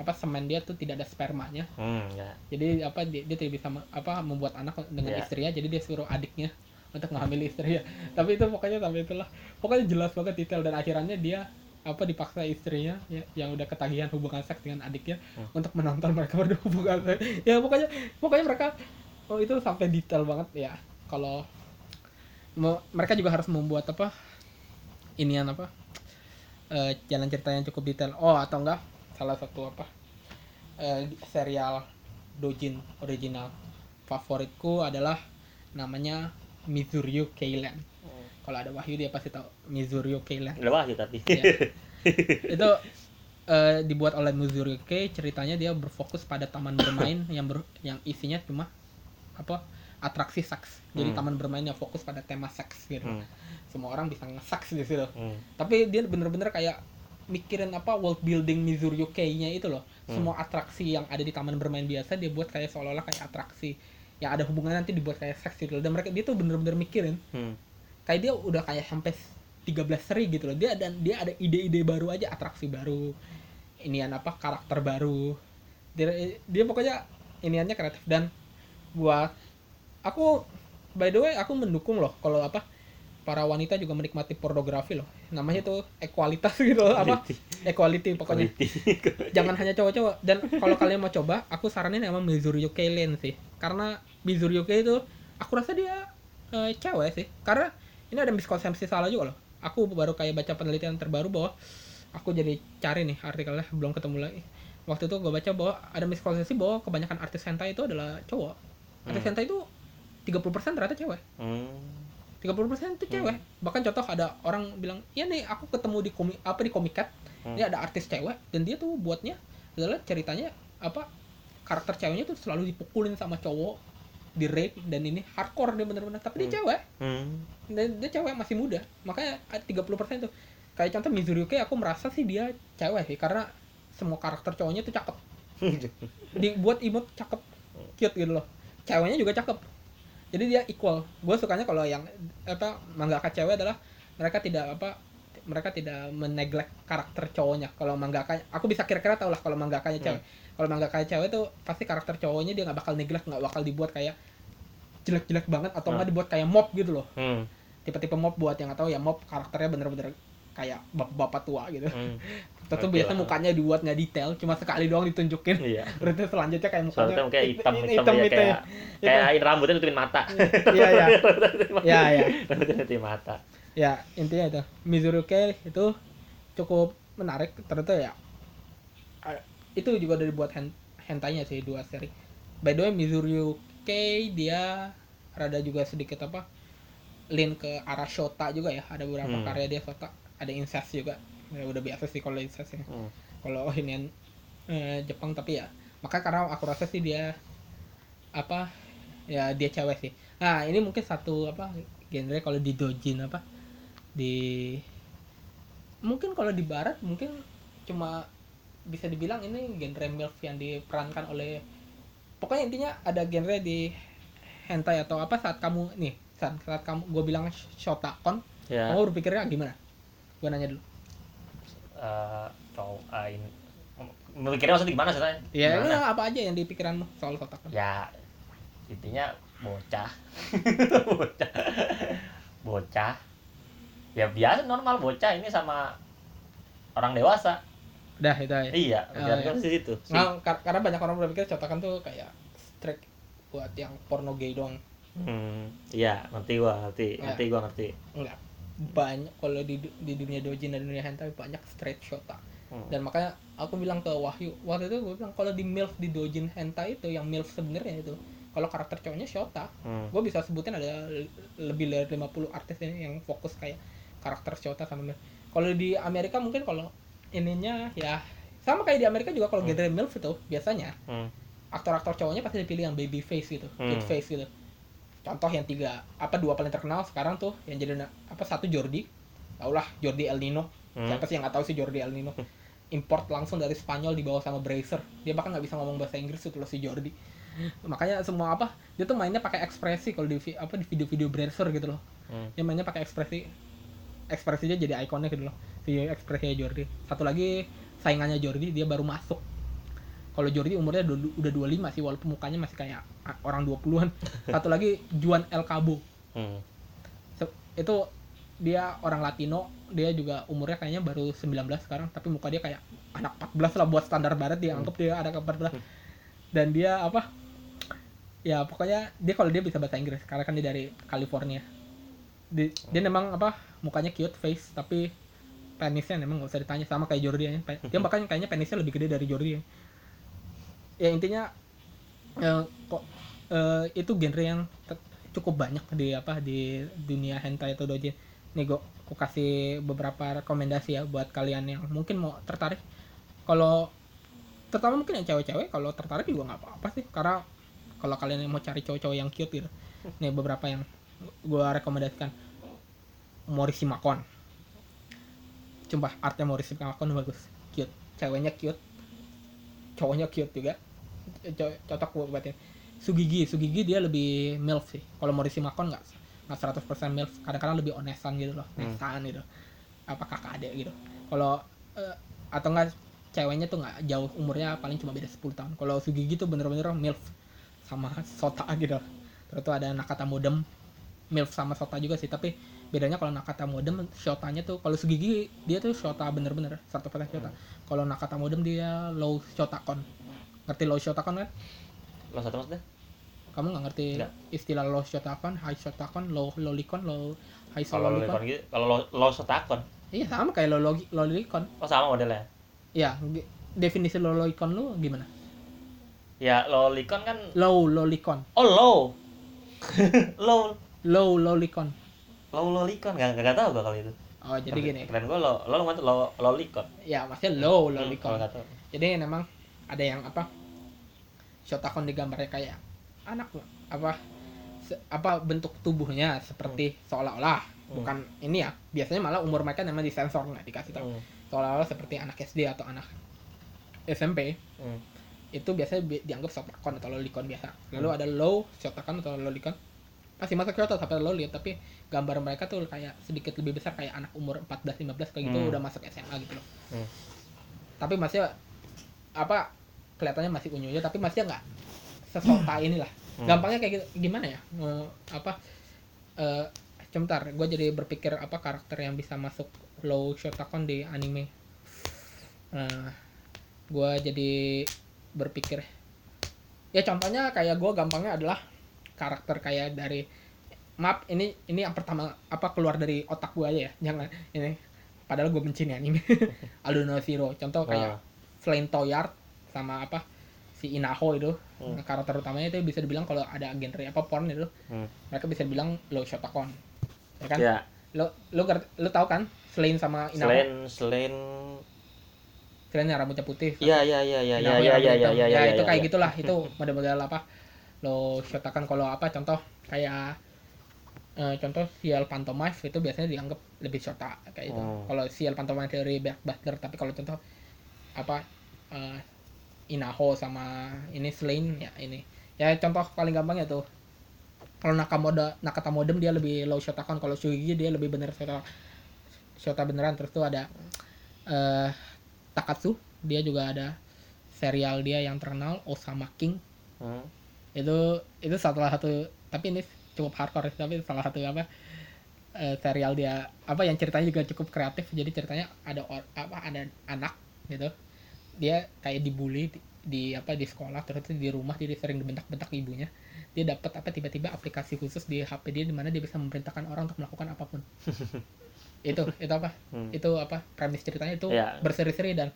apa semen dia tuh tidak ada spermanya. hmm, yeah. Jadi apa dia, dia tidak bisa apa membuat anak dengan yeah. istrinya, jadi dia suruh adiknya untuk menghamili istrinya. Tapi itu pokoknya sampai itulah pokoknya jelas banget detail, dan akhirannya dia apa dipaksa istrinya ya, yang udah ketagihan hubungan seks dengan adiknya hmm. untuk menonton mereka berdua hubungan seks. Ya pokoknya pokoknya mereka oh itu sampai detail banget ya. Kalau mereka juga harus membuat apa inian apa e, jalan cerita yang cukup detail. Oh atau enggak salah satu apa uh, serial doujin original favoritku adalah namanya Mizuryu Keilen. Hmm. Kalau ada Wahyu dia pasti tahu Mizuryu Keilen. Ada Wahyu tapi. Ya. Itu uh, dibuat oleh Mizuryu Kei, ceritanya dia berfokus pada taman bermain yang ber, yang isinya cuma apa atraksi seks. Jadi hmm. taman bermainnya fokus pada tema seks gitu. Hmm. Semua orang bisa nge-seks di situ. Hmm. Tapi dia bener-bener kayak mikirin apa world building Mizuryu Kei-nya itu loh. Hmm. Semua atraksi yang ada di taman bermain biasa dia buat kayak seolah-olah kayak atraksi yang ada hubungannya nanti dibuat kayak seks gitu loh. Dan mereka dia tuh bener-bener mikirin. Hmm. Kayak dia udah kayak sampai tiga belas seri gitu loh. Dia dan dia ada ide-ide baru aja, atraksi baru. Inian apa karakter baru. Dia, dia pokoknya iniannya kreatif, dan buat aku by the way aku mendukung loh kalau apa para wanita juga menikmati pornografi loh. Namanya tuh ekualitas gitu loh, apa? Equality pokoknya. Jangan hanya cowok-cowok. Dan kalau kalian mau coba, aku saranin sama Mizuryu Keilen sih. Karena Mizuryu Kei itu aku rasa dia e, cewek sih. Karena ini ada miskonsepsi salah juga loh. Aku baru kayak baca penelitian terbaru bahwa aku jadi cari nih artikelnya, belum ketemu lagi. Waktu itu gue baca bahwa ada miskonsepsi bahwa kebanyakan artis hentai itu adalah cowok. Artis hmm. hentai itu tiga puluh persen ternyata cewek. Hmm. tiga puluh persen itu cewek. Hmm. Bahkan contoh ada orang bilang, "Iya nih, aku ketemu di komik apa di Komiket. Hmm. Ini ada artis cewek dan dia tuh buatnya adalah ceritanya apa karakter ceweknya tuh selalu dipukulin sama cowok di rape, dan ini hardcore dia bener-bener, tapi dia cewek. Hmm. Dan dia cewek masih muda, makanya tiga puluh persen tuh. Kayak contoh Mizuryuki, aku merasa sih dia cewek sih, karena semua karakter cowoknya tuh cakep. Dibuat imut cakep, cute gitu loh. Ceweknya juga cakep. Jadi dia equal. Gue sukanya kalau yang apa mangaka cewek adalah mereka tidak apa mereka tidak meneglect karakter cowoknya. Kalau mangaka, aku bisa kira-kira tau lah kalau mangakanya cewek. Hmm. Kalau mangaka cewek tuh pasti karakter cowoknya dia nggak bakal neglect, nggak bakal dibuat kayak jelek-jelek banget atau nggak hmm. dibuat kayak mob gitu loh. Hmm. Tipe-tipe mob buat yang nggak tahu ya, mob karakternya bener-bener kayak bapak-bapak tua gitu. Hmm. Tentu okay biasanya lah. Mukanya dibuat nggak detail, cuma sekali doang ditunjukin. Iya. Berarti selanjutnya kayak mukanya kayak hitam, hitam, hitam, hitam, ya, hitam, kayak kayak hitam. Rambutnya nutupin mata. Iya iya. Iya iya. Rambutnya nutupin mata. Ya intinya itu Mizuryuki itu cukup menarik ternyata ya. Itu juga udah dibuat hen- hentainya sih dua seri. By the way Mizuryuki dia rada juga sedikit apa lean ke arah shota juga ya. Ada beberapa hmm. karya dia shota, ada incest juga. Ya udah biasa sih kalau incest ya. Hmm. Kalau ini eh, Jepang tapi ya. Maka karena aku rasa sih dia apa ya dia cewek sih. Nah, ini mungkin satu apa genre kalau di doujin apa di mungkin kalau di barat mungkin cuma bisa dibilang ini genre milf yang diperankan oleh, pokoknya intinya ada genre di hentai atau apa saat kamu nih saat, saat kamu gue bilang shotakon yeah. Kamu berpikirnya gimana? Gue nanya dulu. Uh, tau uh, ini berpikirnya maksudnya gimana sih? Ya yeah, apa aja yang di pikiranmu soal shotakon? Ya intinya bocah, bocah, bocah. Ya biasa normal bocah ini sama orang dewasa. Dah itu aja. Iya, biarkan di situ. Karena banyak orang berpikir shotakan tuh kayak strike buat yang porno gay doang. Hmm, iya, nanti gua ngerti, nanti gua ngerti. Enggak. Banyak kalau di di dunia doujin dan dunia hentai banyak straight shota. Hmm. Dan makanya aku bilang ke Wahyu, waktu itu gua bilang kalau di milf di doujin hentai itu yang milf sebenarnya itu kalau karakter cowoknya shota. Hmm. Gua bisa sebutin ada lebih dari lima puluh artis ini yang fokus kayak karakter shota sama milf. Kalau di Amerika mungkin kalau ininya ya sama kayak di Amerika juga kalau hmm. genre milf itu biasanya hmm. aktor-aktor cowoknya pasti dipilih yang baby face gitu, hmm. kid face gitu. Contoh yang tiga apa dua paling terkenal sekarang tuh yang jadi apa satu Jordi, taulah Jordi El Nino. Hmm. Siapa sih yang nggak tahu sih Jordi El Nino? Import langsung dari Spanyol dibawa sama Bracer. Dia bahkan nggak bisa ngomong bahasa Inggris tuh kalau si Jordi. Makanya semua apa dia tuh mainnya pakai ekspresi kalau di apa di video-video Bracer gitu loh. Hmm. Dia mainnya pakai ekspresi, ekspresinya jadi ikonnya gitu loh. Si ekspresinya Jordi. Satu lagi saingannya Jordi, dia baru masuk. Kalau Jordi umurnya du- udah dua puluh lima sih walaupun mukanya masih kayak orang dua puluhan. Satu lagi Juan El Cabo. Hmm. So, itu dia orang Latino, dia juga umurnya kayaknya baru sembilan belas sekarang tapi muka dia kayak anak empat belas lah buat standar barat dia anggap dia anak empat belas. Dan dia apa? Ya pokoknya dia kalau dia bisa bahasa Inggris karena kan dia dari California. Dia, dia memang apa? Mukanya cute face tapi penisnya memang nggak usah ditanya sama kayak Jordi ya. Dia bahkan kayaknya penisnya lebih gede dari Jordi ya. Ya intinya eh, kok eh, itu genre yang te- cukup banyak di apa di dunia hentai atau doujin. Nih gua aku kasih beberapa rekomendasi ya buat kalian yang mungkin mau tertarik. Kalau terutama mungkin yang cewek-cewek kalau tertarik juga nggak apa-apa sih. Karena kalau kalian yang mau cari cowok-cowok yang cute gitu. Nih beberapa yang gua rekomendasikan. Morishi-makon. Coba artnya Maurice Kakon bagus, cute, ceweknya cute, cowoknya cute juga, cocok buat ini. Sugigi, Sugigi dia lebih milf sih. Kalau Maurice Kakon nggak, nggak seratus persen milf. Kadang-kadang lebih onesan gitu loh, onesan gitu, apa kakak adik gitu. Kalau uh, atau nggak ceweknya tuh nggak jauh umurnya paling cuma beda sepuluh tahun. Kalau Sugigi tuh bener-bener milf sama Sota gitu. Terus tuh ada Nakata Modem, milf sama Sota juga sih, tapi bedanya kalau Nakata Modem shotanya tuh kalau Sugigi dia tuh shota bener-bener satu persen shota. Hmm. Kalau Nakata Modem dia low shotakon. Ngerti low shotakon kan? Low satu maksudnya? Kamu nggak ngerti nggak. Istilah low shotakon, high shotakon, low lolikon, low high shotakon. Kalau gitu, kalau low, low shotakon? Iya sama kayak low lolikon. Oh sama modelnya? Iya. Definisi low lolikon lu gimana? Ya lolikon kan? Low lolikon. Oh low. Low. Low lolikon. Low lolicon enggak enggak tahu gua kalau itu. Oh, jadi keren, gini. Keren gua lo lo lo lo lolicon. Ya, maksudnya low lolicon. Hmm, oh, jadi memang ada yang apa? Shotakon digambarnya kayak anak apa se, apa bentuk tubuhnya seperti hmm. seolah-olah hmm. bukan ini ya, biasanya malah umur mereka memang disensor, nggak dikasih tahu hmm. seolah-olah seperti anak S D atau anak S M P. hmm. Itu biasanya bi- dianggap shotcon atau lolicon biasa. Lalu hmm. ada low shotcon atau lolicon, masih masa kecil sampai lo lihat, tapi gambar mereka tuh kayak sedikit lebih besar, kayak anak umur empat belas lima belas kayak gitu, hmm. udah masuk S M A gitu loh. hmm. Tapi masih apa kelihatannya masih unyu unyu, tapi masih nggak sesota inilah. hmm. Gampangnya kayak gitu, gimana ya, uh, apa uh, sebentar gue jadi berpikir apa karakter yang bisa masuk low shotcon di anime. Uh, gue jadi berpikir ya, contohnya kayak gue gampangnya adalah karakter kayak dari map ini ini yang pertama apa keluar dari otak gue aja ya, jangan ini padahal gue benci nih anime. Aldo Zero contoh kayak nah. Flame Toyard sama apa si Inaho itu, hmm. karakter utamanya itu bisa dibilang kalau ada genre apa porn itu hmm. mereka bisa dibilang low shotcon ya kan ya. lo lo lo tau kan Flame sama Inaho, selain selain selain yang rambutnya putih ya ya ya ya Inaho ya ya ya ya, ya, ya itu ya, kayak ya. Gitulah itu model-model apa lo shotcon. Kalau apa contoh kayak eh, contoh sial pantomime itu biasanya dianggap lebih shotcon kayak itu. Hmm. Kalau sial pantomime teori backbuster, tapi kalau contoh apa eh, Inaho sama ini Slain ya ini. Ya contoh paling gampangnya tuh kalau Nakamoda Nakatamodem dia lebih low shotcon, kalau Shuigi dia lebih bener shotcon. Shotcon beneran. Terus tuh ada eh, Takatsu, dia juga ada serial dia yang terkenal Osama King. Hmm. itu itu salah satu, tapi ini cukup hardcore, tapi salah satu apa uh, serial dia apa yang ceritanya juga cukup kreatif. Jadi ceritanya ada or, apa ada anak gitu, dia kayak dibully di, di apa di sekolah, terus di rumah jadi sering dibentak-bentak ibunya. Dia dapat apa tiba-tiba aplikasi khusus di H P dia di mana dia bisa memerintahkan orang untuk melakukan apapun. itu itu apa hmm. itu apa premis ceritanya itu yeah. berseri-seri, dan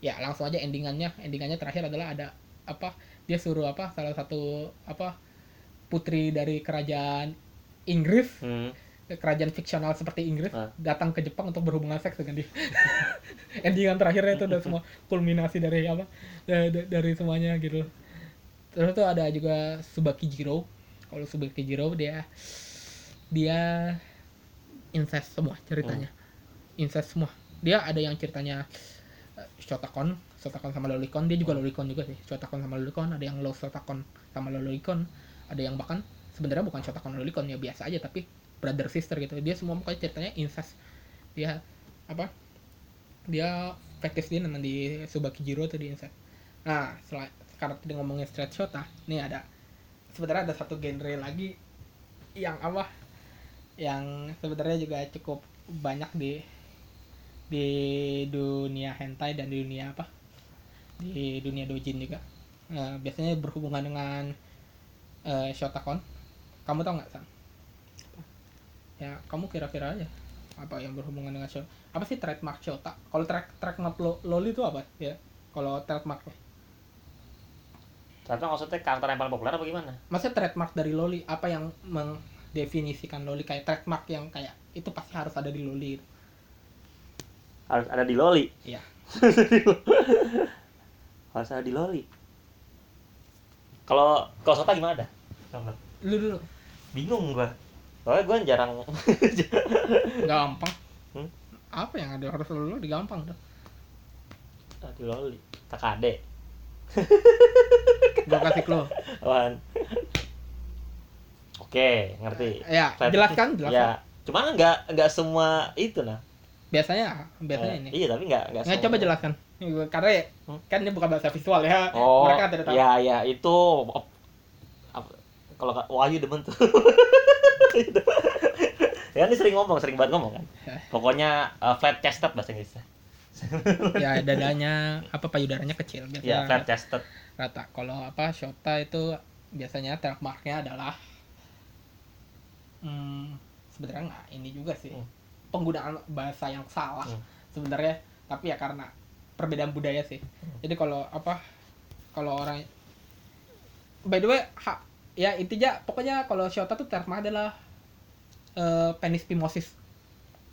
ya langsung aja endingannya endingannya terakhir adalah ada apa dia suruh apa salah satu apa putri dari kerajaan Inggris, hmm. kerajaan fiksional seperti Inggris, ah. datang ke Jepang untuk berhubungan seks dengan dia. Endingan terakhirnya itu udah semua kulminasi dari apa dari, dari semuanya gitu. Terus tuh ada juga Tsubaki Jiro. Kalau Tsubaki Jiro dia dia incest semua ceritanya, hmm. incest semua. Dia ada yang ceritanya shotcon shotcon sama lolicon, dia juga lolicon juga sih, shotcon sama lolicon, ada yang low shotcon sama lolicon, ada yang bahkan sebenarnya bukan shotcon lolicon ya, biasa aja tapi brother sister gitu. Dia semua pokoknya ceritanya incest. Dia apa dia fetish dia namanya di Tsubaki Jiro tuh di incest. Nah sel- sekarang tadi ngomongin straight shot, nah ini ada sebenarnya ada satu genre lagi yang apa yang sebenarnya juga cukup banyak di di dunia hentai dan di dunia apa di dunia doujin juga. Nah, biasanya berhubungan dengan uh, shotcon. Kamu tau nggak San? Ya kamu kira-kira aja apa yang berhubungan dengan shot, apa sih trademark shota? Kalau track trademark lo, loli itu apa ya? Kalau trademark trademark maksudnya karakter yang paling populer apa gimana? Maksudnya trademark dari loli, apa yang mendefinisikan loli, kayak trademark yang kayak itu pasti harus ada di loli itu. Harus ada di loli. Iya. Harus ada di loli. Kalau kalau Sota gimana dah? Lu dulu. Bingung gua. Soalnya gua jarang. Gampang. Hmm? Apa yang ada harus lu di gampang dah. Di loli. Takade. Gua kasih clue. Apaan? Oke, ngerti. Ya, jelaskan, jelaskan. Ya, cuman enggak enggak semua itu nah. biasanya biasanya eh, ini iya tapi nggak nggak nggak coba jelaskan karena ya, hmm? kan ini bukan bahasa visual ya. Oh, mereka tidak tahu ya ya itu op, op, kalau Wahyu demen tuh. Ya ini sering ngomong sering banget ngomong kan pokoknya uh, flat chested bahasa Inggrisnya. Ya dadanya apa payudaranya kecil biasanya ya, flat chested rata. Kalau apa shota itu biasanya trademarknya adalah hmm, sebenarnya nggak ini juga sih hmm. penggunaan bahasa yang salah hmm. sebenarnya, tapi ya karena perbedaan budaya sih. Hmm. Jadi kalau apa kalau orang by the way ha, ya intinya pokoknya kalau shota tuh terma adalah uh, penis phimosis.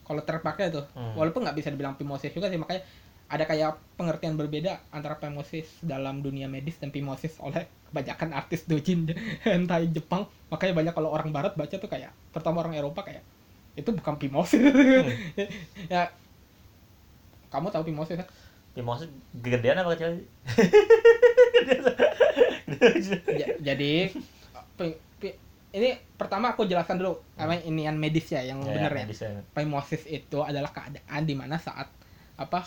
Kalau terpakai tuh hmm. walaupun nggak bisa dibilang phimosis juga sih, makanya ada kayak pengertian berbeda antara phimosis dalam dunia medis dan phimosis oleh kebanyakan artis doujin hentai Jepang. Makanya banyak kalau orang barat baca tuh kayak, terutama orang Eropa kayak, itu bukan phimosis. Hmm. Ya, kamu tahu phimosis kan? Phimosis gedean apa kecil? Jadi ini pertama aku jelaskan dulu apa hmm. inian medis ya yang ya, benar ya. ya. Phimosis itu adalah keadaan di mana saat apa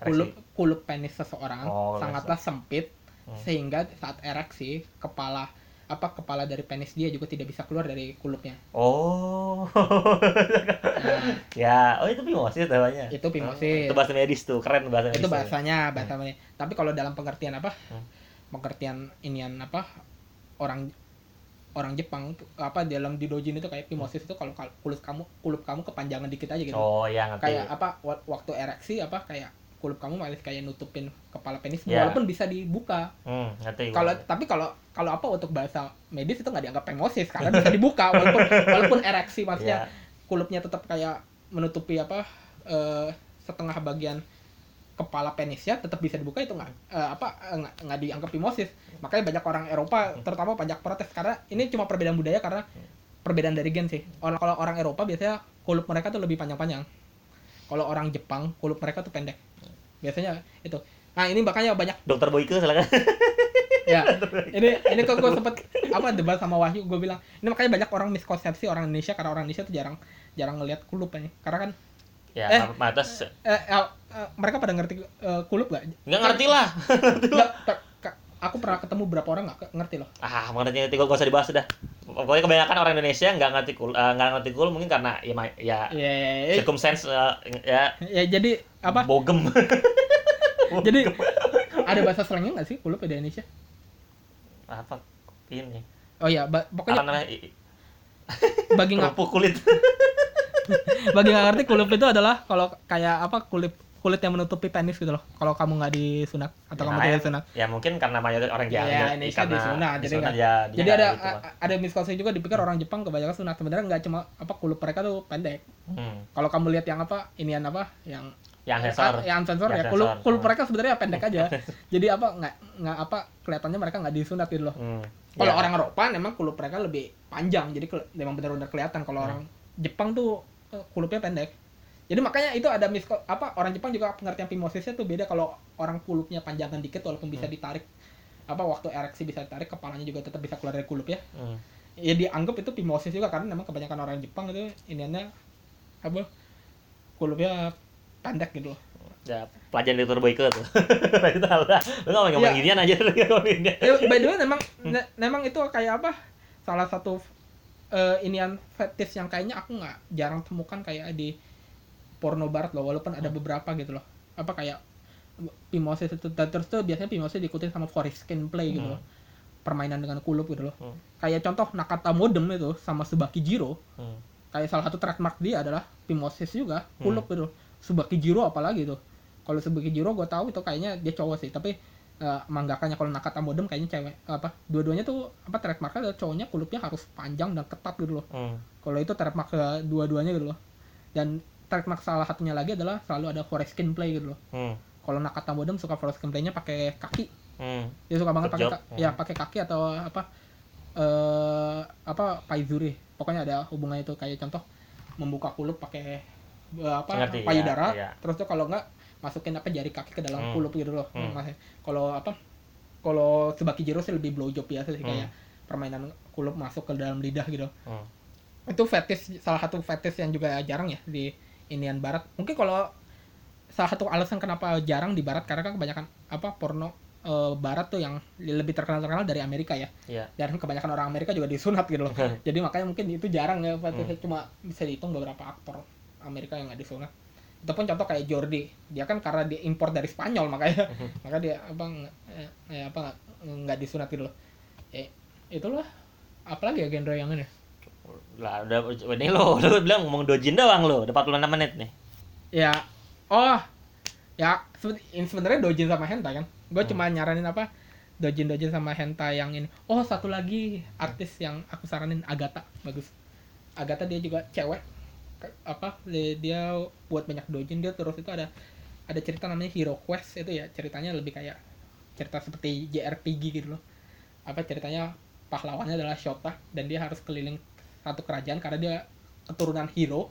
kulup kulup penis seseorang oh, sangatlah rasa. sempit hmm. sehingga saat ereksi kepala apa kepala dari penis dia juga tidak bisa keluar dari kulupnya. Oh. Nah, ya, oh itu phimosis namanya. Itu phimosis. Hmm, itu bahasa medis tuh, keren bahasa medis. Itu bahasanya, bahasa medis. Hmm. Tapi kalau dalam pengertian apa? Hmm. Pengertian inian apa? Orang orang Jepang apa dalam di doujin itu kayak phimosis hmm. itu kalau kulit kamu kulup kamu kepanjangan dikit aja gitu. Oh, ya ngerti. Kayak apa waktu ereksi apa kayak kulup kamu malah kayak nutupin kepala penis yeah. walaupun bisa dibuka. Hmm, kalau tapi kalau kalau apa untuk bahasa medis itu nggak dianggap phimosis karena bisa dibuka walaupun walaupun ereksi maksudnya yeah. kulupnya tetap kayak menutupi apa uh, setengah bagian kepala penisnya tetap bisa dibuka itu nggak uh, apa nggak nggak dianggap phimosis. Makanya banyak orang Eropa terutama banyak protes karena ini cuma perbedaan budaya karena perbedaan dari gen sih. Orang kalau orang Eropa biasanya kulup mereka tuh lebih panjang-panjang. Kalau orang Jepang kulup mereka tuh pendek. Biasanya itu. Nah, ini makanya banyak dokter Boyke silakan. Ya. Ini ini kok gue sempat apa debat sama Wahyu, gue bilang, ini makanya banyak orang miskonsepsi orang Indonesia karena orang Indonesia tuh jarang jarang ngelihat kulup ini. Karena kan ya, eh, atas eh, eh, eh, eh, mereka pada ngerti eh, kulup enggak? Enggak ngerti lah. Enggak. Aku pernah ketemu berapa orang enggak ngerti loh. Ah, mengenai itu enggak usah dibahas dah. Pokoknya kebanyakan orang Indonesia nggak ngerti kul, nggak uh, ngerti kul mungkin karena ya ya yeah, circumstance uh, ya ya jadi apa bogem. Jadi ada bahasa slangnya nggak sih kulup di Indonesia apa ini oh ya ba- pokoknya karena bagi nggak kulit bagi nggak ngerti kulup itu adalah kalau kayak apa kulit kulit yang menutupi penis gitu loh. Kalau kamu nggak disunat atau ya, kamu tidak disunat. Ya mungkin karena mayoritas orang Jepang ya, ya, karena disunat. Jadi, disunat ya, jadi ada gitu a- ada miskonsepsi juga dipikir orang Jepang kebanyakan sunat. Sebenarnya nggak cuma apa kulit mereka tuh pendek. Hmm. Kalau kamu lihat yang apa inian apa yang yang sensor, yang sensor ya, ya kulit kulit mereka sebenarnya pendek aja. Jadi apa nggak nggak apa kelihatannya mereka nggak disunat gitu loh. Hmm. Kalau ya. orang Eropa memang kulit mereka lebih panjang. Jadi memang benar-benar kelihatan. Kalau hmm. orang Jepang tuh kulitnya pendek. Jadi makanya itu ada misko apa orang Jepang juga pengertian phimosisnya tuh beda kalau orang kulupnya panjangan dikit walaupun bisa ditarik apa waktu ereksi bisa ditarik kepalanya juga tetap bisa keluar dari kulup ya. Hmm. Ya dianggap itu phimosis juga karena memang kebanyakan orang Jepang itu iniannya apa kulupnya pendek gitu loh. Ya pelajaran dokter Boyke tuh. Itu lah. Lu enggak ngomongin ginian aja lu ngomongin. Ya by the way memang memang itu kayak apa? Salah satu uh, inian fetish yang kayaknya aku enggak jarang temukan kayak di porno barat loh, walaupun ada beberapa gitu loh. Apa kayak phimosis itu terus tuh biasanya phimosis diikutin sama foreskin play gitu loh. Permainan dengan kulup gitu loh. Hmm. Kayak contoh Nakata Modem itu sama Tsubakijiro. Hmm. Kayak salah satu trademark dia adalah phimosis juga, kulup hmm. gitu. Tsubakijiro apalagi tuh. Kalau Tsubakijiro gue tahu itu kayaknya dia cowok sih, tapi uh, mangakanya kalau Nakata Modem kayaknya cewek. Apa? Dua-duanya tuh apa trademarknya cowoknya kulupnya harus panjang dan ketat gitu loh. Hmm. Kalau itu trademark uh, dua-duanya gitu loh. Dan trademark salah satunya lagi adalah selalu ada foreskin play gitu loh. Hmm. Kalau Nakata Modem suka foreskin play-nya pakai kaki. Hmm. Dia suka banget pakai ka- hmm. ya pakai kaki atau apa uh, apa paizuri. Pokoknya ada hubungannya itu kayak contoh membuka kulup pakai uh, apa Ngerti, payudara. Ya, ya. Terus tuh kalau enggak masukin apa jari kaki ke dalam hmm. kulup gitu loh. Hmm. Kalau apa kalau Tsubakijiro sih lebih blow job biasa sih hmm. kayak permainan kulup masuk ke dalam lidah gitu. Hmm. Itu fetish salah satu fetish yang juga jarang ya di inian barat. Mungkin kalau salah satu alasan kenapa jarang di barat karena kan kebanyakan apa porno e, barat tuh yang lebih terkenal-terkenal dari Amerika ya. Yeah. Dan kebanyakan orang Amerika juga disunat gitu loh. Jadi makanya mungkin itu jarang ya, hmm. cuma bisa dihitung beberapa aktor Amerika yang enggak disunat. Itu pun contoh kayak Jordi, dia kan karena dia impor dari Spanyol makanya maka dia abang eh, eh apa enggak disunat gitu loh. Eh itulah apalagi ya genre yang ini. Lah udah ini lo, lo bilang ngomong doujin doang lo, udah empat puluh enam menit nih. Ya. Oh. Ya, sebenarnya doujin sama hentai kan. Gue hmm. cuma nyaranin apa? Doujin-doujin sama hentai yang ini. Oh, satu lagi artis yang aku saranin Agata, bagus. Agata dia juga cewek. Apa? Dia buat banyak doujin dia terus itu ada ada cerita namanya Hero Quest itu ya, ceritanya lebih kayak cerita seperti J R P G gitu loh. Apa ceritanya pahlawannya adalah Shota dan dia harus keliling satu kerajaan karena dia keturunan hero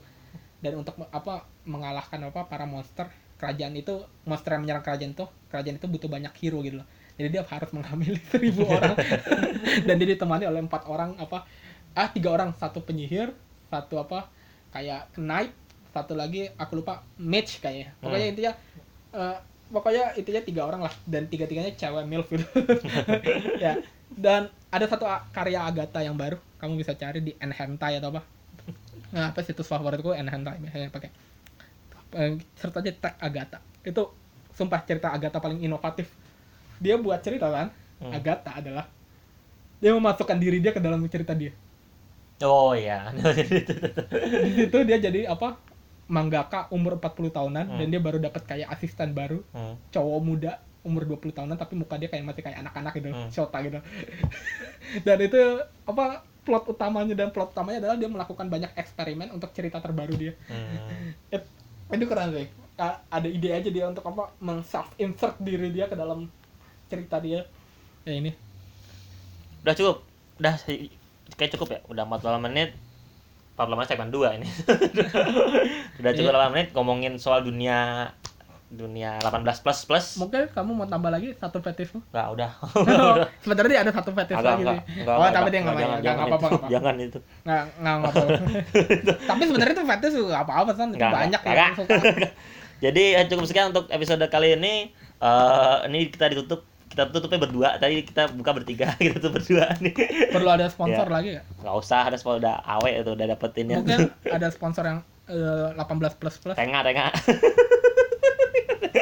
dan untuk apa mengalahkan apa para monster kerajaan itu, monster yang menyerang kerajaan itu, kerajaan itu butuh banyak hero gitu loh. Jadi dia harus mengambil seribu orang dan dia ditemani oleh empat orang apa ah tiga orang, satu penyihir, satu apa kayak knight, satu lagi aku lupa mage kayaknya. Pokoknya hmm. intinya uh, pokoknya intinya tiga orang lah dan tiga-tiganya cewek milf gitu. Ya. Dan ada satu karya Agatha yang baru, kamu bisa cari di Enhentai atau apa. Nah, apa situs favoritku Enhentai biasanya pakai. Serta aja tag Agatha. Itu sumpah cerita Agatha paling inovatif. Dia buat cerita kan, hmm. Agatha adalah dia memasukkan diri dia ke dalam cerita dia. Oh iya. Di situ dia jadi apa mangaka umur empat puluh tahunan hmm. dan dia baru dapat kayak asisten baru, hmm. cowok muda umur dua puluh tahunan tapi muka dia kayak masih kayak anak-anak gitu, hmm. Shota gitu. Dan itu apa plot utamanya dan plot utamanya adalah dia melakukan banyak eksperimen untuk cerita terbaru dia. Hmm. It, itu keren sih. Ada ide aja dia untuk apa meng-self-insert diri dia ke dalam cerita dia ya ini. Udah cukup, udah kayak cukup ya, udah empat puluh menit, empat puluh menit segmen dua ini. Udah cukup delapan menit ngomongin soal dunia dunia delapan belas plus plus. Mungkin kamu mau tambah lagi satu fetishmu? Nggak, udah. Sebenarnya ada satu fetish lagi sih. Oh, tapi dia nggak banyak, nggak apa-apa. Jangan itu. Nggak nggak apa-apa. Tapi sebenarnya itu fetish nggak apa-apa kan, banyak yang suka. Jadi cukup sekian untuk episode kali ini. Ini kita ditutup. Kita tutupnya berdua, tadi kita buka bertiga, kita tutup berdua nih. Perlu ada sponsor ya. Lagi gak? Gak usah, ada sponsor, udah Awe itu, udah dapetin. Mungkin ya. Ada sponsor yang uh, delapan belas plus plus. Tengah, tengah.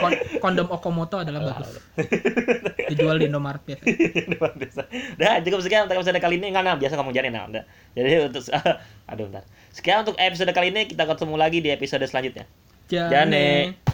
Kon- kondom Okamoto adalah bagus. Dijual di Indomaret biasa. Udah, cukup sekian untuk episode kali ini. Enggak, nah, biasa ngomong janin. Nah, jadi untuk, aduh bentar. Sekian untuk episode kali ini, kita ketemu lagi di episode selanjutnya. Jane. Jane.